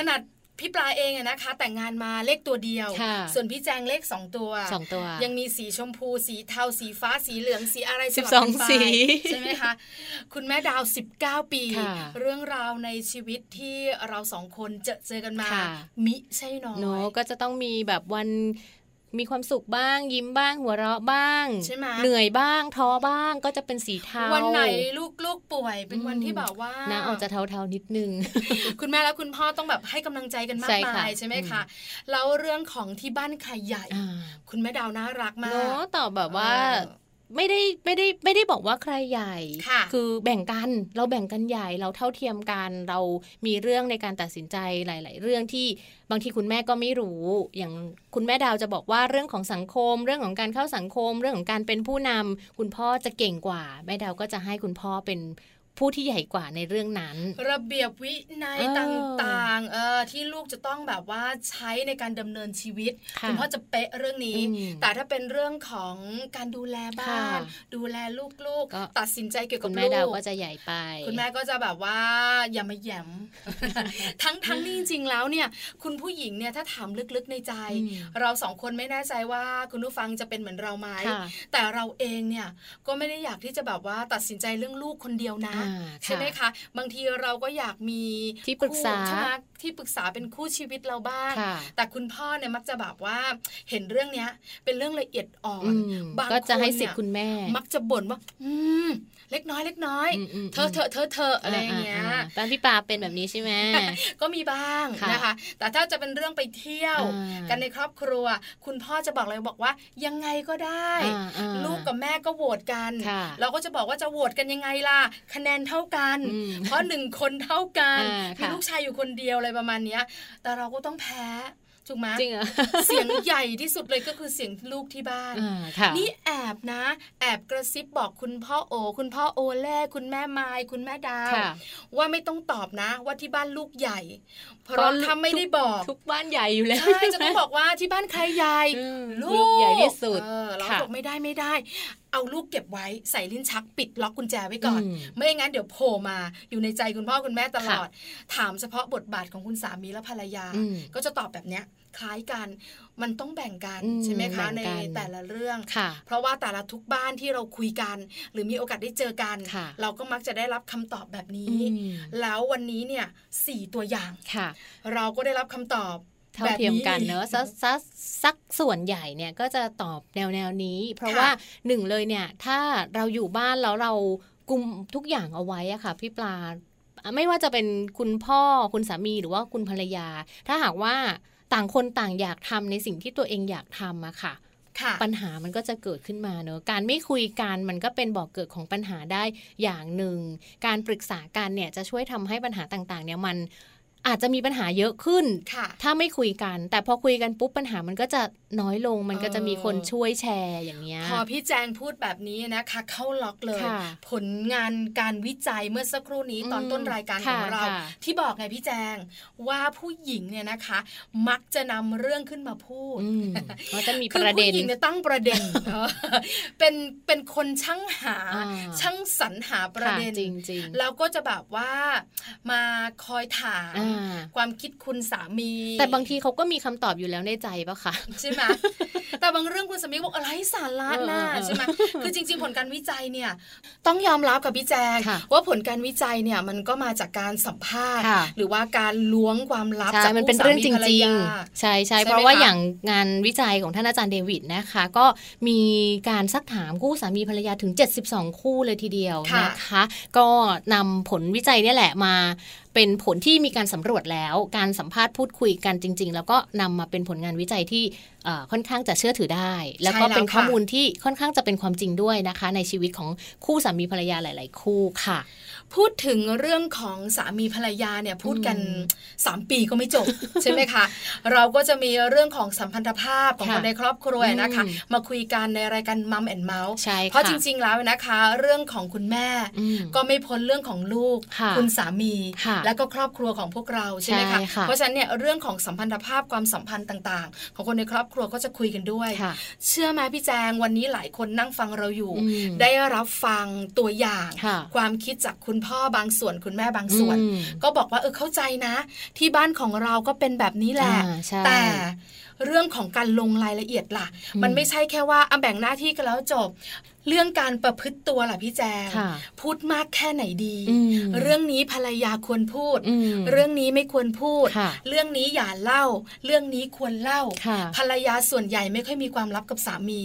ขนาดพี่ปลาเองอะนะคะแต่งงานมาเลขตัวเดียวส่วนพี่แจงเลขสองตัวสองตัวยังมีสีชมพูสีเทาสีฟ้าสีเหลืองสีอะไรสลับกันไปใช่ไหมคะคุณแม่ดาวสิบเก้าปีเรื่องราวในชีวิตที่เราสองคนเจอเจอกันมามิใช่น้อยเนาะก็จะต้องมีแบบวันมีความสุขบ้างยิ้มบ้างหัวเราะบ้างเหนื่อยบ้างท้อบ้างก็จะเป็นสีเทาวันไหนลูกๆป่วยเป็นวันที่แบบว่าน่าเอาจะเทาๆนิดนึง คุณแม่และคุณพ่อต้องแบบให้กำลังใจกันมากมายใช่ไหมคะแล้วเรื่องของที่บ้านใครใหญ่คุณแม่ดาวน่ารักมากเนาะตอบแบบว่า ไม่ได้ไม่ได้ไม่ได้บอกว่าใครใหญ่คือแบ่งกันเราแบ่งกันใหญ่เราเท่าเทียมกันเรามีเรื่องในการตัดสินใจหลายๆเรื่องที่บางทีคุณแม่ก็ไม่รู้อย่างคุณแม่ดาวจะบอกว่าเรื่องของสังคมเรื่องของการเข้าสังคมเรื่องของการเป็นผู้นำคุณพ่อจะเก่งกว่าแม่ดาวก็จะให้คุณพ่อเป็นผู้ที่ใหญ่กว่าในเรื่องนั้นระเบียบวินัยต่างๆเออที่ลูกจะต้องแบบว่าใช้ในการดำเนินชีวิตคุณพ่อจะเป๊ะเรื่องนี้แต่ถ้าเป็นเรื่องของการดูแลบ้านดูแลลูกๆตัดสินใจเกี่ยวกับลูกคุณแม่ดาวก็จะใหญ่ไปคุณแม่ก็จะแบบว่าอย่ามาแหย่ม ทั้งๆนี่จริงๆแล้วเนี่ยคุณผู้หญิงเนี่ยถ้าถามลึกๆในใจเราสองคนไม่แน่ใจว่าคุณผู้ฟังจะเป็นเหมือนเราไหมแต่เราเองเนี่ยก็ไม่ได้อยากที่จะแบบว่าตัดสินใจเรื่องลูกคนเดียวนะใช่ไหมคะบางทีเราก็อยากมีที่ปรึกษาใช่ไหมที่ปรึกษาเป็นคู่ชีวิตเราบ้างแต่คุณพ่อเนี่ยมักจะแบบว่าเห็นเรื่องเนี้ยเป็นเรื่องละเอียดอ่อนบางคนก็จะให้สิทธิ์คุณแม่มักจะบ่นว่าอืมเล็กน้อยเล็กน้อยเธอเธอเธอเธออะไรอย่างเงี้ยบ้านพี่ปาเป็นแบบนี้ใช่ไหม ก็มีบ้างนะคะแต่ถ้าจะเป็นเรื่องไปเที่ยวกันในครอบครัวคุณพ่อจะบอกเลยบอกว่ายังไงก็ได้ลูกกับแม่ก็โหวตกันเราก็จะบอกว่าจะโหวตกันยังไงล่ะคะแนนเท่ากันเพราะหนึ่งคนเท่ากันมีลูกชายอยู่คนเดียวอะไรประมาณนี้แต่เราก็ต้องแพ้ถูกไหมจริงเหรอเสียงใหญ่ที่สุดเลยก็คือเสียงลูกที่บ้านนี่แอบนะแอบกระซิบบอกคุณพ่อโอคุณพ่อโอเล่คุณแม่ไมค์คุณแม่ดาวว่าไม่ต้องตอบนะว่าที่บ้านลูกใหญ่เพราะถ้าไม่ได้บอกทุกบ้านใหญ่อยู่แล้วใช่จะต้องบอกว่าที่บ้านใครใหญ่ลูกใหญ่ที่สุดเราบอกไม่ได้ไม่ได้เอาลูกเก็บไว้ใส่ลิ้นชักปิดล็อกกุญแจไว้ก่อนไม่งั้นเดี๋ยวโผล่มาอยู่ในใจคุณพ่อคุณแม่ตลอดถามเฉพาะบทบาทของคุณสามีและภรรยาก็จะตอบแบบเนี้ยคล้ายกันมันต้องแบ่งกันใช่ไหมคะในแต่ละเรื่องเพราะว่าแต่ละทุกบ้านที่เราคุยกันหรือมีโอกาสได้เจอกันเราก็มักจะได้รับคำตอบแบบนี้แล้ววันนี้เนี่ยสี่ตัวอย่างเราก็ได้รับคำตอบเท่าเทียมกันเนอะซักซักซักส่วนใหญ่เนี่ยก็จะตอบแนวแนวนี้เพราะว่าหนึ่งเลยเนี่ยถ้าเราอยู่บ้านแล้วเรากุมทุกอย่างเอาไว้อะค่ะพี่ปลาไม่ว่าจะเป็นคุณพ่อคุณสามีหรือว่าคุณภรรยาถ้าหากว่าต่างคนต่างอยากทำในสิ่งที่ตัวเองอยากทำอะค่ะปัญหามันก็จะเกิดขึ้นมาเนอะการไม่คุยกันมันก็เป็นบ่อเกิดของปัญหาได้อย่างหนึ่งการปรึกษากันเนี่ยจะช่วยทำให้ปัญหาต่างๆเนี่ยมันอาจจะมีปัญหาเยอะขึ้นถ้าไม่คุยกันแต่พอคุยกันปุ๊บปัญหามันก็จะน้อยลงมันก็จะมีคนช่วยแชร์อย่างเงี้ยพอพี่แจงพูดแบบนี้นะคะเข้าล็อกเลยผลงานการวิจัยเมื่อสักครู่นี้ตอนต้นรายการของเราที่บอกไงพี่แจงว่าผู้หญิงเนี่ยนะคะมักจะนำเรื่องขึ้นมาพูดเขาจะมีประเด็นคือผู้หญิงเนี่ยตั้งประเด็น เป็นเป็นคนช่างหาช่างสรรหาประเด็นแล้วก็จะแบบว่ามาคอยถามความคิดคุณสามีแต่บางทีเขาก็มีคำตอบอยู่แล้วในใจป่ะคะใช่ไหมแต่บางเรื่องคุณสามีบอกอะไรสาระน่าใช่ไหมคือจริงๆผลการวิจัยเนี่ยต้องยอมรับกับพี่แจงว่าผลการวิจัยเนี่ยมันก็มาจากการสัมภาษณ์หรือว่าการล้วงความลับจากมันเป็นเรื่องจริงๆใช่ใช่เพราะว่าอย่างงานวิจัยของท่านอาจารย์เดวิดนะคะก็มีการซักถามคู่สามีภรรยาถึงเจ็ดสิบสองคู่เลยทีเดียวนะคะก็นำผลวิจัยนี่แหละมาเป็นผลที่มีการสำรวจแล้วการสัมภาษณ์พูดคุยกันจริงๆแล้วก็นำมาเป็นผลงานวิจัยที่ค่อนข้างจะเชื่อถือได้แล้วก็เป็นข้อมูลที่ค่อนข้างจะเป็นความจริงด้วยนะคะในชีวิตของคู่สามีภรรยาหลายๆคู่ค่ะพูดถึงเรื่องของสามีภรรยาเนี่ยพูดกันสามปีก็ไม่จบ ใช่ไหมคะเราก็จะมีเรื่องของสัมพันธภาพของคนในครอบครัวนะคะมาคุยกันในรายการ Mum and Mouse เพราะจริงๆแล้วนะคะเรื่องของคุณแม่ก็ไม่พ้นเรื่องของลูกคุณสามีแล้วก็ครอบครัวของพวกเราใช่ไหมคะเพราะฉะนั้นเนี่ยเรื่องของสัมพันธภาพความสัมพันธ์ต่างๆของคนในครอบครัวก็จะคุยกันด้วยเชื่อไหมพี่แจงวันนี้หลายคนนั่งฟังเราอยู่ได้รับฟังตัวอย่างความคิดจากคุณพ่อบางส่วนคุณแม่บางส่วนก็บอกว่าเออเข้าใจนะที่บ้านของเราก็เป็นแบบนี้แหละแต่เรื่องของการลงรายละเอียดล่ะมันไม่ใช่แค่ว่าแบ่งหน้าที่กันแล้วจบเรื่องการประพฤติตัวล่ะพี่แจงพูดมากแค่ไหนดีเรื่องนี้ภรรยาควรพูดเรื่องนี้ไม่ควรพูดเรื่องนี้อย่าเล่าเรื่องนี้ควรเล่าภรรยาส่วนใหญ่ไม่ค่อยมีความลับกับสามี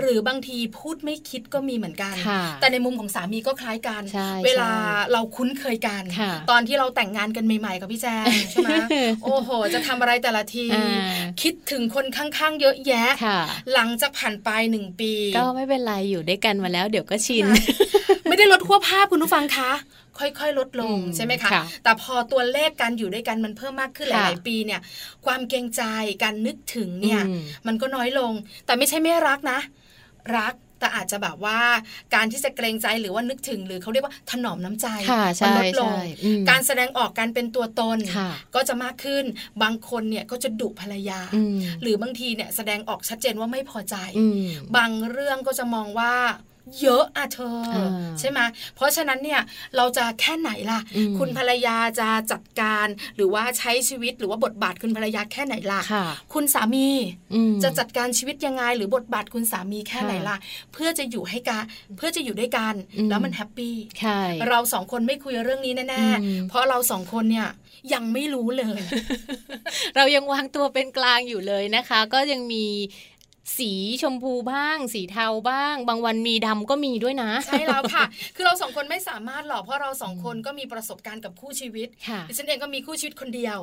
หรือบางทีพูดไม่คิดก็มีเหมือนกันแต่ในมุมของสามีก็คล้ายกันเวลาเราคุ้นเคยกันตอนที่เราแต่งงานกันใหม่ๆกับพี่แจงใช่ไหมโอ้โหจะทำอะไรแต่ละทีคิดถึงคนข้างๆเยอะแยะหลังจากผ่านไปหนึ่งปีก็ไม่เป็นไรอยู่ด้วย กันมาแล้วเดี๋ยวก็ชิน ไม่ได้ลดขั้วภาพคุณผู้ฟังคะค่อยๆลดลงใช่ไหมคะแต่พอตัวเลขการอยู่ด้วยกันมันเพิ่มมากขึ้นหลายๆปีเนี่ยความเกรงใจการนึกถึงเนี่ยมันก็น้อยลงแต่ไม่ใช่ไม่รักนะรักแต่อาจจะแบบว่าการที่จะเกรงใจหรือว่านึกถึงหรือเขาเรียกว่าถนอมน้ำใจมันลดลงการแสดงออกการเป็นตัวตนก็จะมากขึ้นบางคนเนี่ยก็จะดุภรรยาหรือบางทีเนี่ยแสดงออกชัดเจนว่าไม่พอใจบางเรื่องก็จะมองว่าเยอะอะเธอใช่ไหมเพราะฉะนั้นเนี่ยเราจะแค่ไหนล่ะคุณภรรยาจะจัดการหรือว่าใช้ชีวิตหรือว่าบทบาทคุณภรรยาแค่ไหนล่ะคุณสามีจะจัดการชีวิตยังไงหรือบทบาทคุณสามีแค่ไหนล่ะเพื่อจะอยู่ให้กันเพื่อจะอยู่ด้วยกันแล้วมันแฮปปี้เราสองคนไม่คุยเรื่องนี้แน่ๆเพราะเราสองคนเนี่ยยังไม่รู้เลย เรายังวางตัวเป็นกลางอยู่เลยนะคะก็ยังมีสีชมพูบ้างสีเทาบ้างบางวันมีดำก็มีด้วยนะใช่แล้วค่ะ คือเราสองคนไม่สามารถหรอกเพราะเราสองคนก็มีประสบการณ์กับคู่ชีวิตดิฉันเองก็มีคู่ชีวิตคนเดียว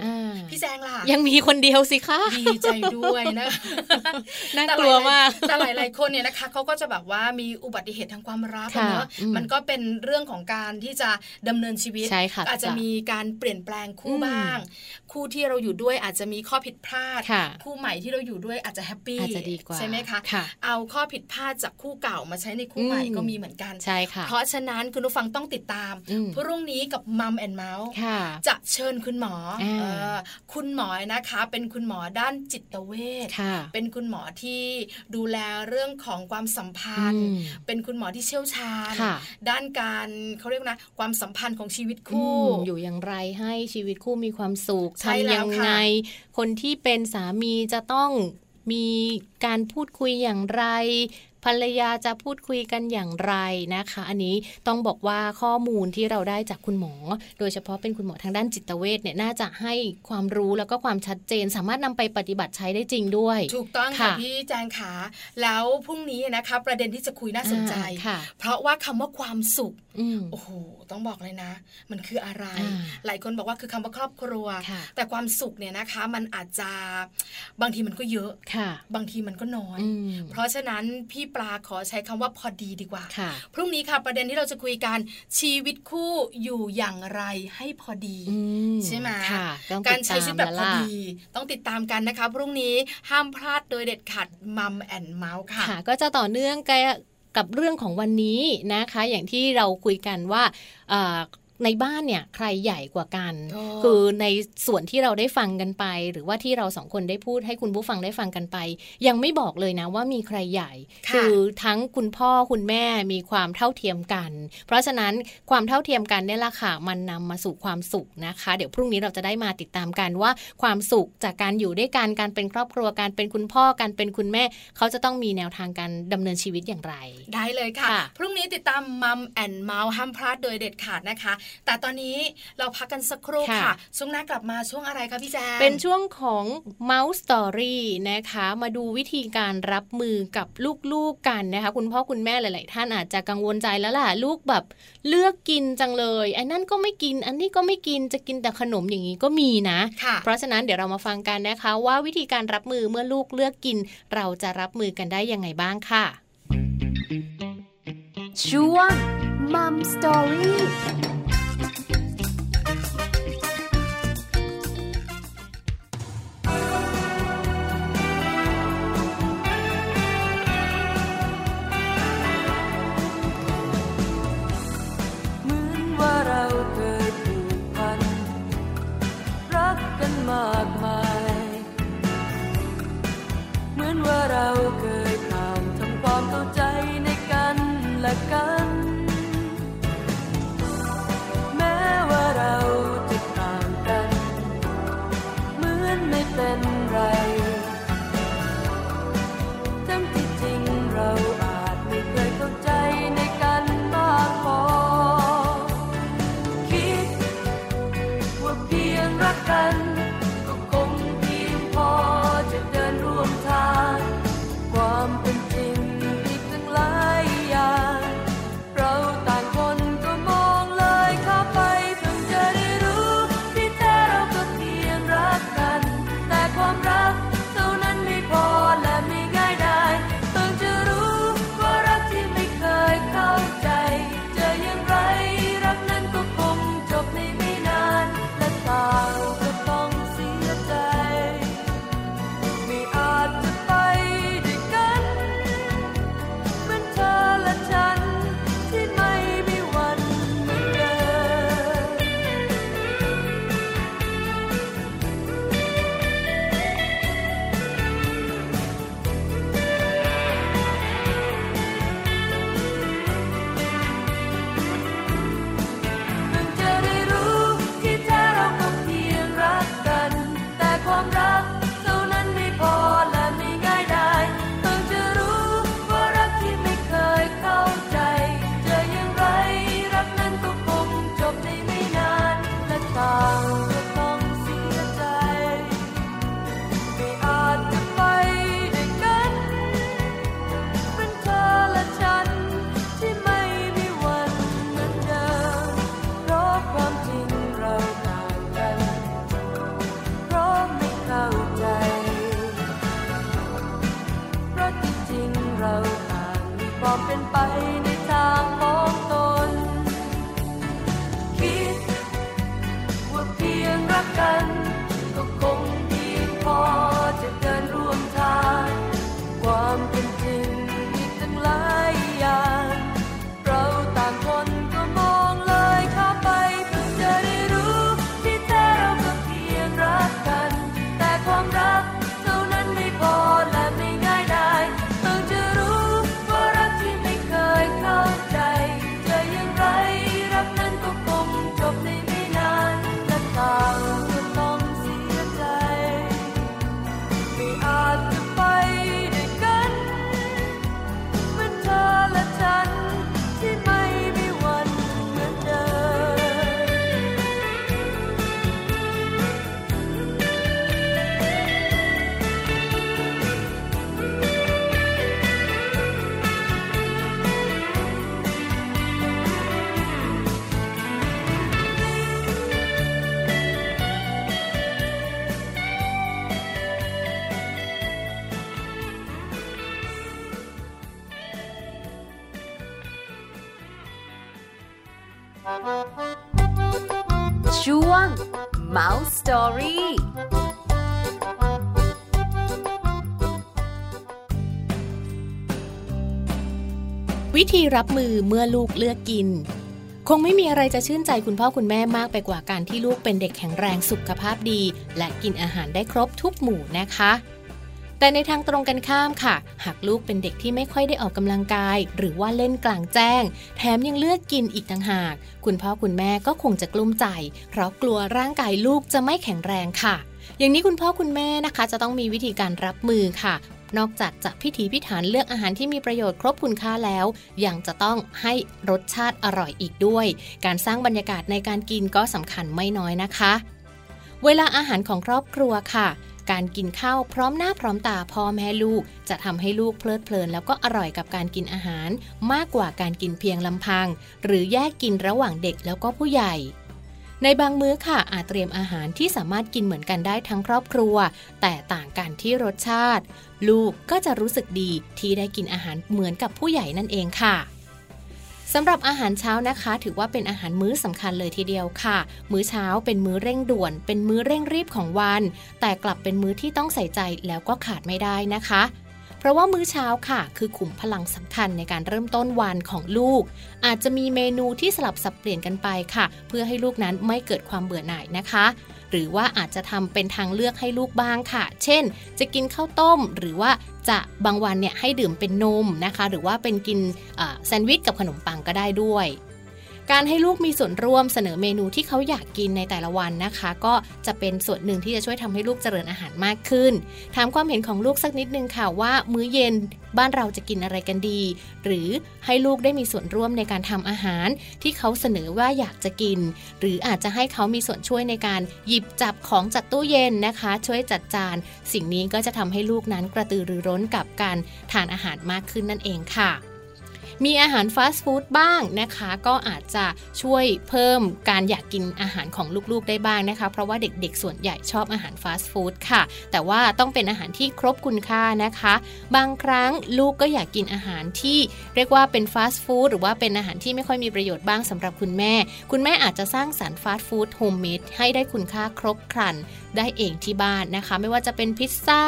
พี่แจงล่ะยังมีคนเดียวสิคะดีใจด้วยนะ น่ากลัวมากแต่หลายๆคนเนี่ยนะคะเขาก็จะแบบว่ามีอุบัติเหตุทางความรักเนอะมันก็เป็นเรื่องของการที่จะดำเนินชีวิตอาจจะมีการเปลี่ยนแปลงคู่บ้างคู่ที่เราอยู่ด้วยอาจจะมีข้อผิดพลาดคู่ใหม่ที่เราอยู่ด้วยอาจจะแฮปปี้ใช่ไหมคะเอาข้อผิดพลาดจากคู่เก่ามาใช้ในคู่ใหม่ก็มีเหมือนกันใช่ค่ะเพราะฉะนั้นคุณผู้ฟังต้องติดตามพรุ่งนี้กับ Mum and Mouse จะเชิญคุณหมอเอ่อคุณหมอนะคะเป็นคุณหมอด้านจิตเวชเป็นคุณหมอที่ดูแลเรื่องของความสัมพันธ์เป็นคุณหมอที่เชี่ยวชาญด้านการเขาเรียกนะความสัมพันธ์ของชีวิตคู่อยู่อย่างไรให้ชีวิตคู่มีความสุขทำยังไงคนที่เป็นสามีจะต้องมีการพูดคุยอย่างไรภรรยาจะพูดคุยกันอย่างไรนะคะอันนี้ต้องบอกว่าข้อมูลที่เราได้จากคุณหมอโดยเฉพาะเป็นคุณหมอทางด้านจิตเวชเนี่ยน่าจะให้ความรู้แล้วก็ความชัดเจนสามารถนำไปปฏิบัติใช้ได้จริงด้วยถูกต้องค่ะพี่แจงขาแล้วพรุ่งนี้นะคะประเด็นที่จะคุยน่าสนใจเพราะว่าคำว่าความสุขโอ้โหต้องบอกเลยนะมันคืออะไรหลายคนบอกว่าคือคำว่าครอบครัวแต่ความสุขเนี่ยนะคะมันอาจจะบางทีมันก็เยอะบางทีมันก็น้อยเพราะฉะนั้นพี่ปลาขอใช้คำว่าพอดีดีกว่าพรุ่งนี้ค่ะประเด็นที่เราจะคุยกันชีวิตคู่อยู่อย่างไรให้พอดีใช่ไหมการใช้ชีวิตแบบพอดีต้องติดตามกันนะคะพรุ่งนี้ห้ามพลาดโดยเด็ดขาด Mum and Mouse ค่ะก็จะต่อเนื่องกันกับเรื่องของวันนี้นะคะอย่างที่เราคุยกันว่าในบ้านเนี่ยใครใหญ่กว่ากันคือในส่วนที่เราได้ฟังกันไปหรือว่าที่เราสองคนได้พูดให้คุณผู้ฟังได้ฟังกันไปยังไม่บอกเลยนะว่ามีใครใหญ่คือทั้งคุณพ่อคุณแม่มีความเท่าเทียมกันเพราะฉะนั้นความเท่าเทียมกันเนี่ยล่ะค่ะมันนำมาสู่ความสุขนะคะเดี๋ยวพรุ่งนี้เราจะได้มาติดตามกันว่าความสุขจากการอยู่ด้วยกันการเป็นครอบครัวการเป็นคุณพ่อการเป็นคุณแม่เขาจะต้องมีแนวทางการดำเนินชีวิตอย่างไรได้เลยค่ะพรุ่งนี้ติดตาม Mum and Mouse ห้ามพลาดโดยเด็ดขาดนะคะแต่ตอนนี้เราพักกันสักครู่ค่ะช่วงหน้ากลับมาช่วงอะไรคะพี่แจงเป็นช่วงของ Mouse Story นะคะมาดูวิธีการรับมือกับลูกๆกันนะคะคุณพ่อคุณแม่หลายๆท่านอาจจะกังวลใจแล้วล่ะลูกแบบเลือกกินจังเลยไอ้นั่นก็ไม่กินอันนี้ก็ไม่กินจะกินแต่ขนมอย่างนี้ก็มีนะเพราะฉะนั้นเดี๋ยวเรามาฟังกันนะคะว่าวิธีการรับมือเมื่อลูกเลือกกินเราจะรับมือกันได้ยังไงบ้างค่ะช่วง Mum Storyความรัก ความรักเท่านั้นไม่พอและไม่ง่ายได้ต้องจะรู้ว่ารักที่ไม่เคยเข้าใจจะอย่างไรรักนั้นก็คงจบในไม่นานและต่างก็ต้องเสียใจไม่อาจจะไปด้วยกันเป็นเธอและฉันที่ไม่มีวันนั้นเดิมเพราะความจริงเราต่างกันเพราะไม่เข้าใจเพราะที่จริงเราต่างมีความเป็นไปในทางของตนคิดว่าเพียงรักกันก็คงเพียงพอจะเดินร่วมทางความเป็นจริงมีตั้งหลายอย่างเราต่างคนก็มองเลยข้ามไปเพื่อจะได้รู้ที่แท้เราก็เพียงรักกันแต่ความรักเท่านั้นไม่พอและไม่ง่ายได้ต้องจะรู้ว่ารักที่ไม่เคยเข้าใจจะอย่างไรรักนั้นก็คงจบในไม่นานและต่างก็ต้องเสียใจไม่อาจจะไปด้วยกันเป็นเธอและฉันที่ไม่มีวันเหมือนเดิมช่วง Mouse Story วิธีรับมือเมื่อลูกเลือกกินคงไม่มีอะไรจะชื่นใจคุณพ่อคุณแม่มากไปกว่าการที่ลูกเป็นเด็กแข็งแรงสุขภาพดีและกินอาหารได้ครบทุกหมู่นะคะแต่ในทางตรงกันข้ามค่ะหากลูกเป็นเด็กที่ไม่ค่อยได้ออกกำลังกายหรือว่าเล่นกลางแจ้งแถมยังเลือกกินอีกต่างหากคุณพ่อคุณแม่ก็คงจะกลุ้มใจเพราะกลัวร่างกายลูกจะไม่แข็งแรงค่ะอย่างนี้คุณพ่อคุณแม่นะคะจะต้องมีวิธีการรับมือค่ะนอกจากจะพิถีพิถันเลือกอาหารที่มีประโยชน์ครบคุณค่าแล้วยังจะต้องให้รสชาติอร่อยอีกด้วยการสร้างบรรยากาศในการกินก็สำคัญไม่น้อยนะคะเวลาอาหารของครอบครัวค่ะการกินข้าวพร้อมหน้าพร้อมตาพ่อแม่ลูกจะทำให้ลูกเพลิดเพลินแล้วก็อร่อยกับการกินอาหารมากกว่าการกินเพียงลำพังหรือแยกกินระหว่างเด็กแล้วก็ผู้ใหญ่ในบางมื้อค่ะอาจเตรียมอาหารที่สามารถกินเหมือนกันได้ทั้งครอบครัวแต่ต่างกันที่รสชาติลูกก็จะรู้สึกดีที่ได้กินอาหารเหมือนกับผู้ใหญ่นั่นเองค่ะสำหรับอาหารเช้านะคะถือว่าเป็นอาหารมื้อสำคัญเลยทีเดียวค่ะมื้อเช้าเป็นมื้อเร่งด่วนเป็นมื้อเร่งรีบของวันแต่กลับเป็นมื้อที่ต้องใส่ใจแล้วก็ขาดไม่ได้นะคะเพราะว่ามื้อเช้าค่ะคือขุมพลังสำคัญในการเริ่มต้นวันของลูกอาจจะมีเมนูที่สลับสับเปลี่ยนกันไปค่ะเพื่อให้ลูกนั้นไม่เกิดความเบื่อหน่ายนะคะหรือว่าอาจจะทำเป็นทางเลือกให้ลูกบ้างค่ะเช่นจะกินข้าวต้มหรือว่าจะบางวันเนี่ยให้ดื่มเป็นนมนะคะหรือว่าเป็นกินแซนด์วิชกับขนมปังก็ได้ด้วยการให้ลูกมีส่วนร่วมเสนอเมนูที่เขาอยากกินในแต่ละวันนะคะก็จะเป็นส่วนหนึ่งที่จะช่วยทำให้ลูกเจริญอาหารมากขึ้นถามความเห็นของลูกสักนิดนึงค่ะว่ามื้อเย็นบ้านเราจะกินอะไรกันดีหรือให้ลูกได้มีส่วนร่วมในการทำอาหารที่เขาเสนอว่าอยากจะกินหรืออาจจะให้เขามีส่วนช่วยในการหยิบจับของจากตู้เย็นนะคะช่วยจัดจานสิ่งนี้ก็จะทำให้ลูกนั้นกระตือรือร้นกับการทานอาหารมากขึ้นนั่นเองค่ะมีอาหารฟาสต์ฟู้ดบ้างนะคะก็อาจจะช่วยเพิ่มการอยากกินอาหารของลูกๆได้บ้างนะคะเพราะว่าเด็กๆส่วนใหญ่ชอบอาหารฟาสต์ฟู้ดค่ะแต่ว่าต้องเป็นอาหารที่ครบคุณค่านะคะบางครั้งลูกก็อยากกินอาหารที่เรียกว่าเป็นฟาสต์ฟู้ดหรือว่าเป็นอาหารที่ไม่ค่อยมีประโยชน์บ้างสำหรับคุณแม่คุณแม่อาจจะสร้างสรรค์ฟาสต์ฟู้ดโฮมเมดให้ได้คุณค่าครบครันได้เองที่บ้านนะคะไม่ว่าจะเป็นพิซซ่า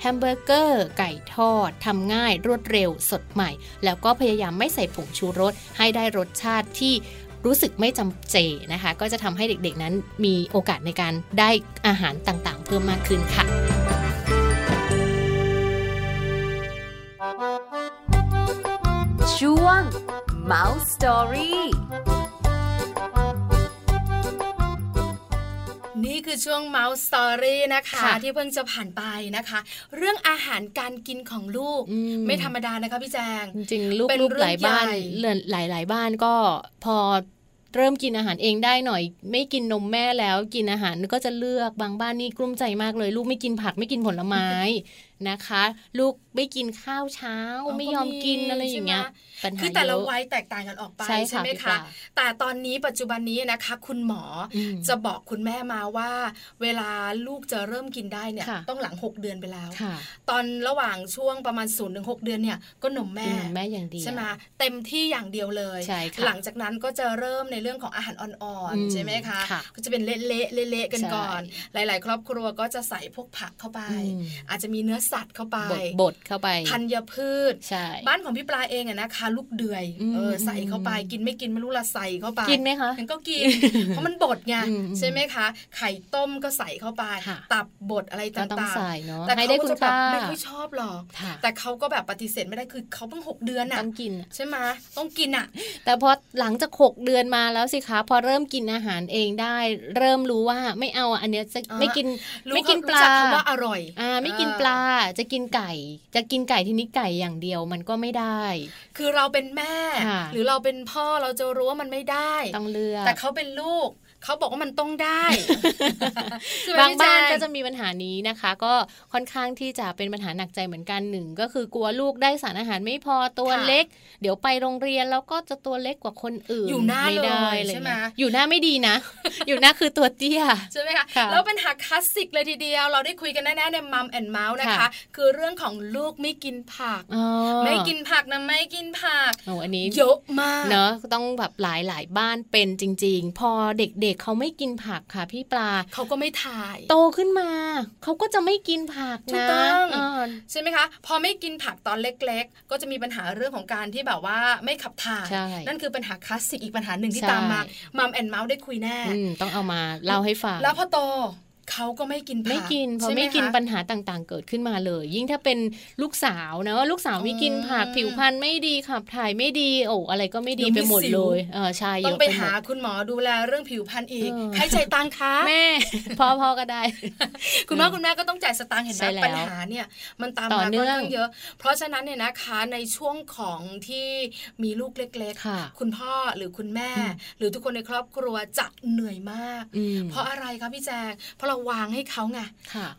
แฮมเบอร์เกอร์ไก่ทอดทำง่ายรวดเร็วสดใหม่แล้วก็พยายามไม่ใส่ผงชูรสให้ได้รสชาติที่รู้สึกไม่จำเจนะคะก็จะทำให้เด็กๆนั้นมีโอกาสในการได้อาหารต่างๆเพิ่มมากขึ้นค่ะช่วง Mouse Story ใน นี่คือช่วง Mouse Story นะคะที่เพิ่งจะผ่านไปนะคะเรื่องอาหารการกินของลูกไม่ธรรมดานะคะพี่แจงจริงๆลูกหลายบ้านหลายๆบ้านก็พอเริ่มกินอาหารเองได้หน่อยไม่กินนมแม่แล้วกินอาหารก็จะเลือกบางบ้านนี่กลุ้มใจมากเลยลูกไม่กินผักไม่กินผลไม้นะคะลูกไม่กินข้าวเช้าไม่ยอมกินอะไรอย่างเงี้ยคือแต่ละวัยแตกต่างกันออกไปใช่ไหมคะแต่ตอนนี้ปัจจุบันนี้นะคะคุณหมอจะบอกคุณแม่มาว่าเวลาลูกจะเริ่มกินได้เนี่ยต้องหลังหกเดือนไปแล้วตอนระหว่างช่วงประมาณศูนย์ถึงหกเดือนเนี่ยก็นมแม่ใช่ไหมเต็มที่อย่างเดียวเลยหลังจากนั้นก็จะเริ่มในเรื่องของอาหารอ่อนๆใช่ไหมคะก็จะเป็นเละเละเละกันก่อนหลายๆครอบครัวก็จะใส่พวกผักเข้าไปอาจจะมีเนื้อสัตว์เข้าไปบดเข้าไปธัญพืชบ้านของพี่ปลาเองอะนะคะลูกเดือยเออใส่เข้าไปกินไม่กินไม่รู้ละใส่เข้าไปกินไหมคะมันก็กินเพราะมันบดไงใช่ไหมคะไข่ต้มก็ใส่เข้าไปตับบดอะไรต่างๆแต่เขาจะแบบไม่ค่อยชอบหรอกแต่เขาก็แบบปฏิเสธไม่ได้คือเขาเพิ่งหกเดือนอะต้องกินใช่ไหมต้องกินอะแต่พอหลังจากหกเดือนมาแล้วสิคะพอเริ่มกินอาหารเองได้เริ่มรู้ว่าไม่เอาอันเนี้ยจะไม่กินไม่กินปลาคำว่าอร่อยอ่าไม่กินปลาจะกินไก่จะกินไก่ทีนี้ไก่อย่างเดียวมันก็ไม่ได้คือเราเป็นแม่หรือเราเป็นพ่อเราจะรู้ว่ามันไม่ได้ต้องเลือกแต่เขาเป็นลูกเขาบอกว่ามันต้องได้ บางบ้านก็จะมีปัญหานี้นะคะก็ค่อนข้างที่จะเป็นปัญหาหนักใจเหมือนกันหนึ่งก็คือกลัวลูกได้สารอาหารไม่พอตัวเล็กเดี๋ยวไปโรงเรียนแล้วก็จะตัวเล็กกว่าคนอื่นอยู่หน้าเลยใช่ไหมอยู่หน้าไม่ดีนะ อยู่หน้าคือตัวเตี้ยใช่ไหมคะ แล้วปัญหาคลาสสิกเลยทีเดียวเราได้คุยกันแน่ๆใน Mum and Mouse นะคะคือเรื่องของลูกไม่กินผักไม่กินผักนะไม่กินผักโอ้อันนี้เยอะมากเนอะต้องแบบหลายๆบ้านเป็นจริงๆพอเด็กเด็กเขาไม่กินผักค่ะพี่ปลาเขาก็ไม่ถ่ายโตขึ้นมาเขาก็จะไม่กินผักนะถูกต้องใช่ไหมคะพอไม่กินผักตอนเล็กๆก็จะมีปัญหาเรื่องของการที่แบบว่าไม่ขับถ่ายนั่นคือปัญหาคลาสสิกอีกปัญหาหนึ่งที่ตามมามัมแอนด์เมาส์ได้คุยแน่ต้องเอามาเล่าให้ฟังแล้วพอโตเขาก็ไม่กินผักไม่กินพอไม่กินปัญหาต่างๆเกิดขึ้นมาเลยยิ่งถ้าเป็นลูกสาวนะว่าลูกสาวไม่กินผักผิวพรรณไม่ดีขับถ่ายไม่ดีโอ้อะไรก็ไม่ดีไปหมดเลยเออใช่ต้องไปหาคุณหมอดูแลเรื่องผิวพรรณอีกใครจ่ายตังค์คะแม่พ่อๆก็ได้คุณพ่อคุณแม่ก็ต้องจ่ายสตางค์เห็นไหมปัญหาเนี่ยมันตามมาค่อนข้างเยอะเพราะฉะนั้นเนี่ยนะคะในช่วงของที่มีลูกเล็กๆคุณพ่อหรือคุณแม่หรือทุกคนในครอบครัวจะเหนื่อยมากเพราะอะไรคะพี่แจงเพราะวางให้เขาไง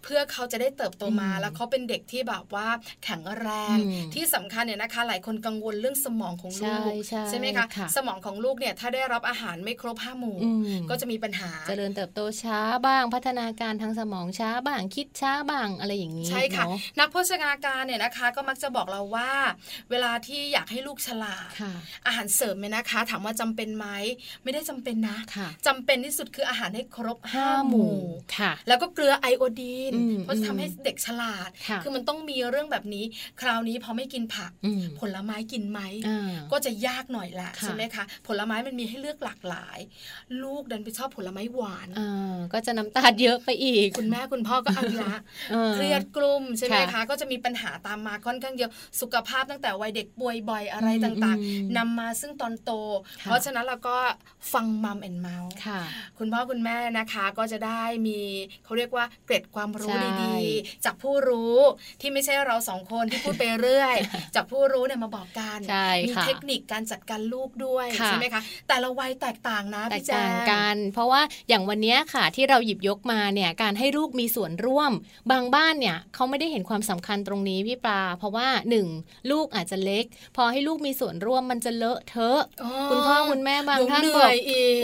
เพื่อเขาจะได้เติบโตมาแล้วเขาเป็นเด็กที่แบบว่าแข็งแรงที่สำคัญเนี่ยนะคะหลายคนกังวลเรื่องสมองของลูกใช่ไหมคะสมองของลูกเนี่ยถ้าได้รับอาหารไม่ครบห้าหมู่ก็จะมีปัญหาเจริญเติบโตช้าบ้างพัฒนาการทางสมองช้าบ้างคิดช้าบ้างอะไรอย่างนี้ใช่ค่ะนักโภชนาการเนี่ยนะคะก็มักจะบอกเราว่าเวลาที่อยากให้ลูกฉลาดอาหารเสริมเนี่ยนะคะถามว่าจำเป็นไหมไม่ได้จำเป็นนะจำเป็นที่สุดคืออาหารให้ครบห้าหมู่แล้วก็เกลือไอโอดีนเพราะจะทำให้เด็กฉลาดคือมันต้องมีเรื่องแบบนี้คราวนี้พอไม่กินผักผลไม้กินไหมก็จะยากหน่อยละใช่ไหมคะผลไม้มันมีให้เลือกหลากหลายลูกดันไปชอบผลไม้หวานก็จะน้ำตาเยอะไปอีกคุณแม่คุณพ่อก็อักละเครียดกลุ้มใช่ไหมคะก็จะมีปัญหาตามมาค่อนข้างเยอะสุขภาพตั้งแต่วัยเด็กป่วยบ่อยอะไรต่างๆนำมาซึ่งตอนโตเพราะฉะนั้นเราก็ฟังมัมแอนด์เมาส์คุณพ่อคุณแม่นะคะก็จะได้มีเขาเรียกว่าเกร็ดความรู้ดีๆจากผู้รู้ที่ไม่ใช่เราสองคนที่พูดไปเรื่อยจากผู้รู้เนี่ยมาบอกกันมีเทคนิคการจัดการลูกด้วยใช่ไหมคะแต่ละวัยแตกต่างนะแตกต่างกันเพราะว่าอย่างวันนี้ค่ะที่เราหยิบยกมาเนี่ยการให้ลูกมีส่วนร่วมบางบ้านเนี่ยเขาไม่ได้เห็นความสำคัญตรงนี้พี่ปลาเพราะว่าหนึ่งลูกอาจจะเล็กพอให้ลูกมีส่วนร่วมมันจะเลอะเทอะคุณพ่อคุณแม่บางท่านบอก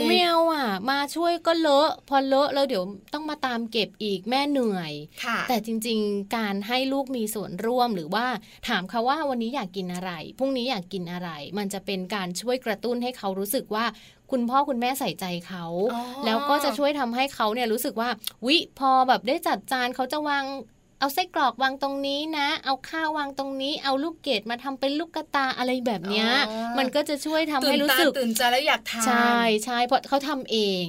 ไม่เอาอ่ะมาช่วยก็เลอะพอเลอะแล้วเดี๋ยวต้องมาตามเก็บอีกแม่เหนื่อยแต่จริงๆการให้ลูกมีส่วนร่วมหรือว่าถามเขาว่าวันนี้อยากกินอะไรพรุ่งนี้อยากกินอะไรมันจะเป็นการช่วยกระตุ้นให้เขารู้สึกว่าคุณพ่อคุณแม่ใส่ใจเขาแล้วก็จะช่วยทำให้เขาเนี่ยรู้สึกว่าวิพอแบบได้จัดจานเขาจะวางเอาไส้กรอกวางตรงนี้นะเอาข้าววางตรงนี้เอาลูกเกดมาทำเป็นลูกกระตาอะไรแบบเนี้ยมันก็จะช่วยทำให้รู้สึกตื่นใจแล้วอยากทานใช่ใช่เพราะเขาทำเอง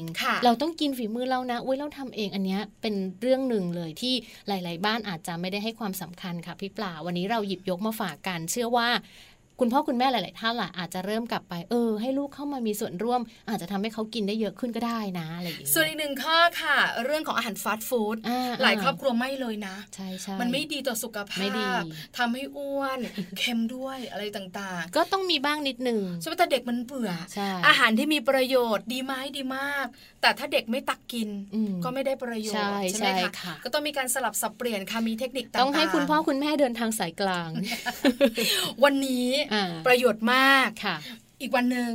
เราต้องกินฝีมือเรานะอุ้ยเราทำเองอันเนี้ยเป็นเรื่องหนึ่งเลยที่หลายๆบ้านอาจจะไม่ได้ให้ความสำคัญค่ะพี่ปลาวันนี้เราหยิบยกมาฝากกันเชื่อว่า คุณพ่อคุณแม่หลายๆท่านล่ะอาจจะเริ่มกลับไปเออให้ลูกเข้ามามีส่วนร่วมอาจจะทำให้เขากินได้เยอะขึ้นก็ได้นะอะไรอย่างเงี้ยส่วนอีกหนึ่งข้อค่ะเรื่องของอาหารฟาสต์ฟู้ดหลายครอบครัวไม่เลยนะใช่ๆมันไม่ดีต่อสุขภาพทำให้อ้วนเค็มด้วยอะไรต่างๆก็ต้องมีบ้างนิดนึงใช่ไหมแต่เด็กมันเบื่ออาหารที่มีประโยชน์ดีไหมดีมากแต่ถ้าเด็กไม่ตักกินก็ไม่ได้ประโยชน์ใช่ไหมคะก็ต้องมีการสลับสับเปลี่ยนค่ะมีเทคนิคต่างๆต้องให้คุณพ่อคุณแม่เดินทางสายกลางวันนี้ประโยชน์มากอีกวันนึง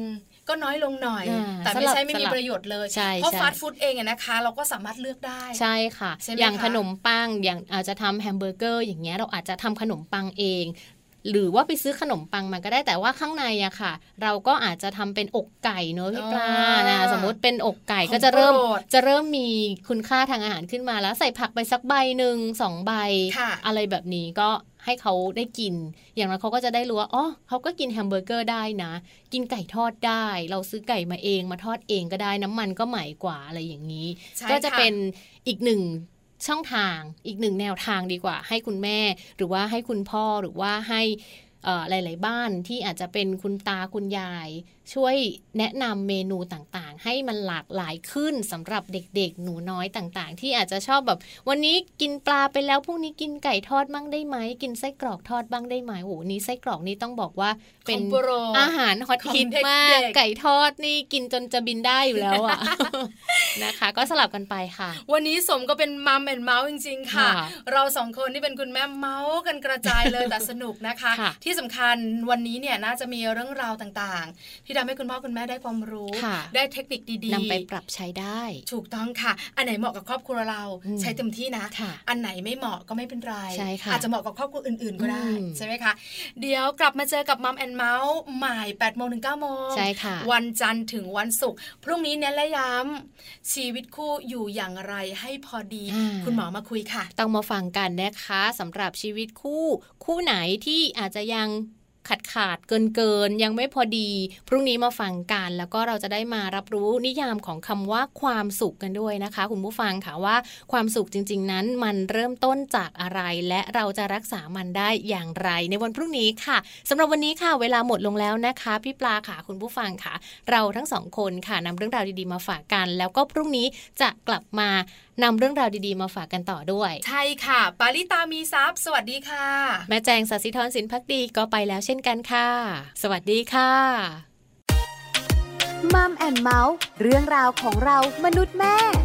ก็น้อยลงหน่อยแต่ไม่ใช่ไม่มีประโยชน์เลยเพราะฟาสต์ฟู้ดเองนะคะเราก็สามารถเลือกได้ใช่ค่ะอย่างขนมปังอย่างอาจจะทำแฮมเบอร์เกอร์อย่างเงี้ยเราอาจจะทำขนมปังเองหรือว่าไปซื้อขนมปังมาก็ได้แต่ว่าข้างในอะค่ะเราก็อาจจะทำเป็นอกไก่เนอะพี่ปลานะสมมติเป็นอกไก่ก็จะเริ่มจะเริ่มมีคุณค่าทางอาหารขึ้นมาแล้วใส่ผักไปสักใบหนึ่งสองใบอะไรแบบนี้ก็ให้เขาได้กินอย่างนั้นเขาก็จะได้รู้ว่าอ๋อเขาก็กินแฮมเบอร์เกอร์ได้นะกินไก่ทอดได้เราซื้อไก่มาเองมาทอดเองก็ได้น้ำมันก็ใหม่กว่าอะไรอย่างนี้ก็จะเป็นอีกหนึ่งช่องทางอีกหนึ่งแนวทางดีกว่าให้คุณแม่หรือว่าให้คุณพ่อหรือว่าให้หลายๆบ้านที่อาจจะเป็นคุณตาคุณยายช่วยแนะนำเมนูต่างๆให้มันหลากหลายขึ้นสำหรับเด็กๆหนูน้อยต่างๆที่อาจจะชอบแบบวันนี้กินปลาไปแล้วพรุ่งนี้กินไก่ทอดบ้างได้ไหมกินไส้กรอกทอดบ้างได้ไหมโอ้โหนี่ไส้กรอกนี่ต้องบอกว่าเป็นอาหารฮอตฮิตมากไก่ทอดนี่กินจนจะบินได้อยู่แล้วอ่ะ นะคะก็สลับกันไปค่ะวันนี้สมก็เป็นมัมแอนด์เมาส์จริงๆค่ะเราสองคนที่เป็นคุณแม่เมาส์กันกระจายเลยแต่สนุกนะคะที่สำคัญวันนี้เนี่ยน่าจะมีเรื่องราวต่างๆที่ทำให้คุณพ่อคุณแม่ได้ความรู้ได้เทคนิคดีๆนำไปปรับใช้ได้ถูกต้องค่ะอันไหนเหมาะกับครอบครัวเราใช้เต็มที่นะอันไหนไม่เหมาะก็ไม่เป็นไรอาจจะเหมาะกับครอบครัวอื่นๆก็ได้ใช่ไหมคะเดี๋ยวกลับมาเจอกับมัมแอนด์เมาส์ใหม่แปดโมงถึงเก้าโมงวันจันทร์ถึงวันศุกร์พรุ่งนี้เน้นและย้ำชีวิตคู่อยู่อย่างไรให้พอดีคุณหมอมาคุยค่ะต้องมาฟังกันนะคะสำหรับชีวิตคู่คู่ไหนที่อาจจะยังขาดขาดเกินเกินยังไม่พอดีพรุ่งนี้มาฟังกันแล้วก็เราจะได้มารับรู้นิยามของคำว่าความสุขกันด้วยนะคะคุณผู้ฟังค่ะว่าความสุขจริงๆนั้นมันเริ่มต้นจากอะไรและเราจะรักษามันได้อย่างไรในวันพรุ่งนี้ค่ะสำหรับวันนี้ค่ะเวลาหมดลงแล้วนะคะพี่ปลาค่ะคุณผู้ฟังค่ะเราทั้งสองคนค่ะนำเรื่องราวดีๆมาฝากกันแล้วก็พรุ่งนี้จะกลับมานำเรื่องราวดีๆมาฝากกันต่อด้วยใช่ค่ะปาริตามีทรัพย์สวัสดีค่ะแม่แจงสัสสิธรสินภักดีก็ไปแล้วเช่นกันค่ะสวัสดีค่ะมัมแอนด์เมาส์เรื่องราวของเรามนุษย์แม่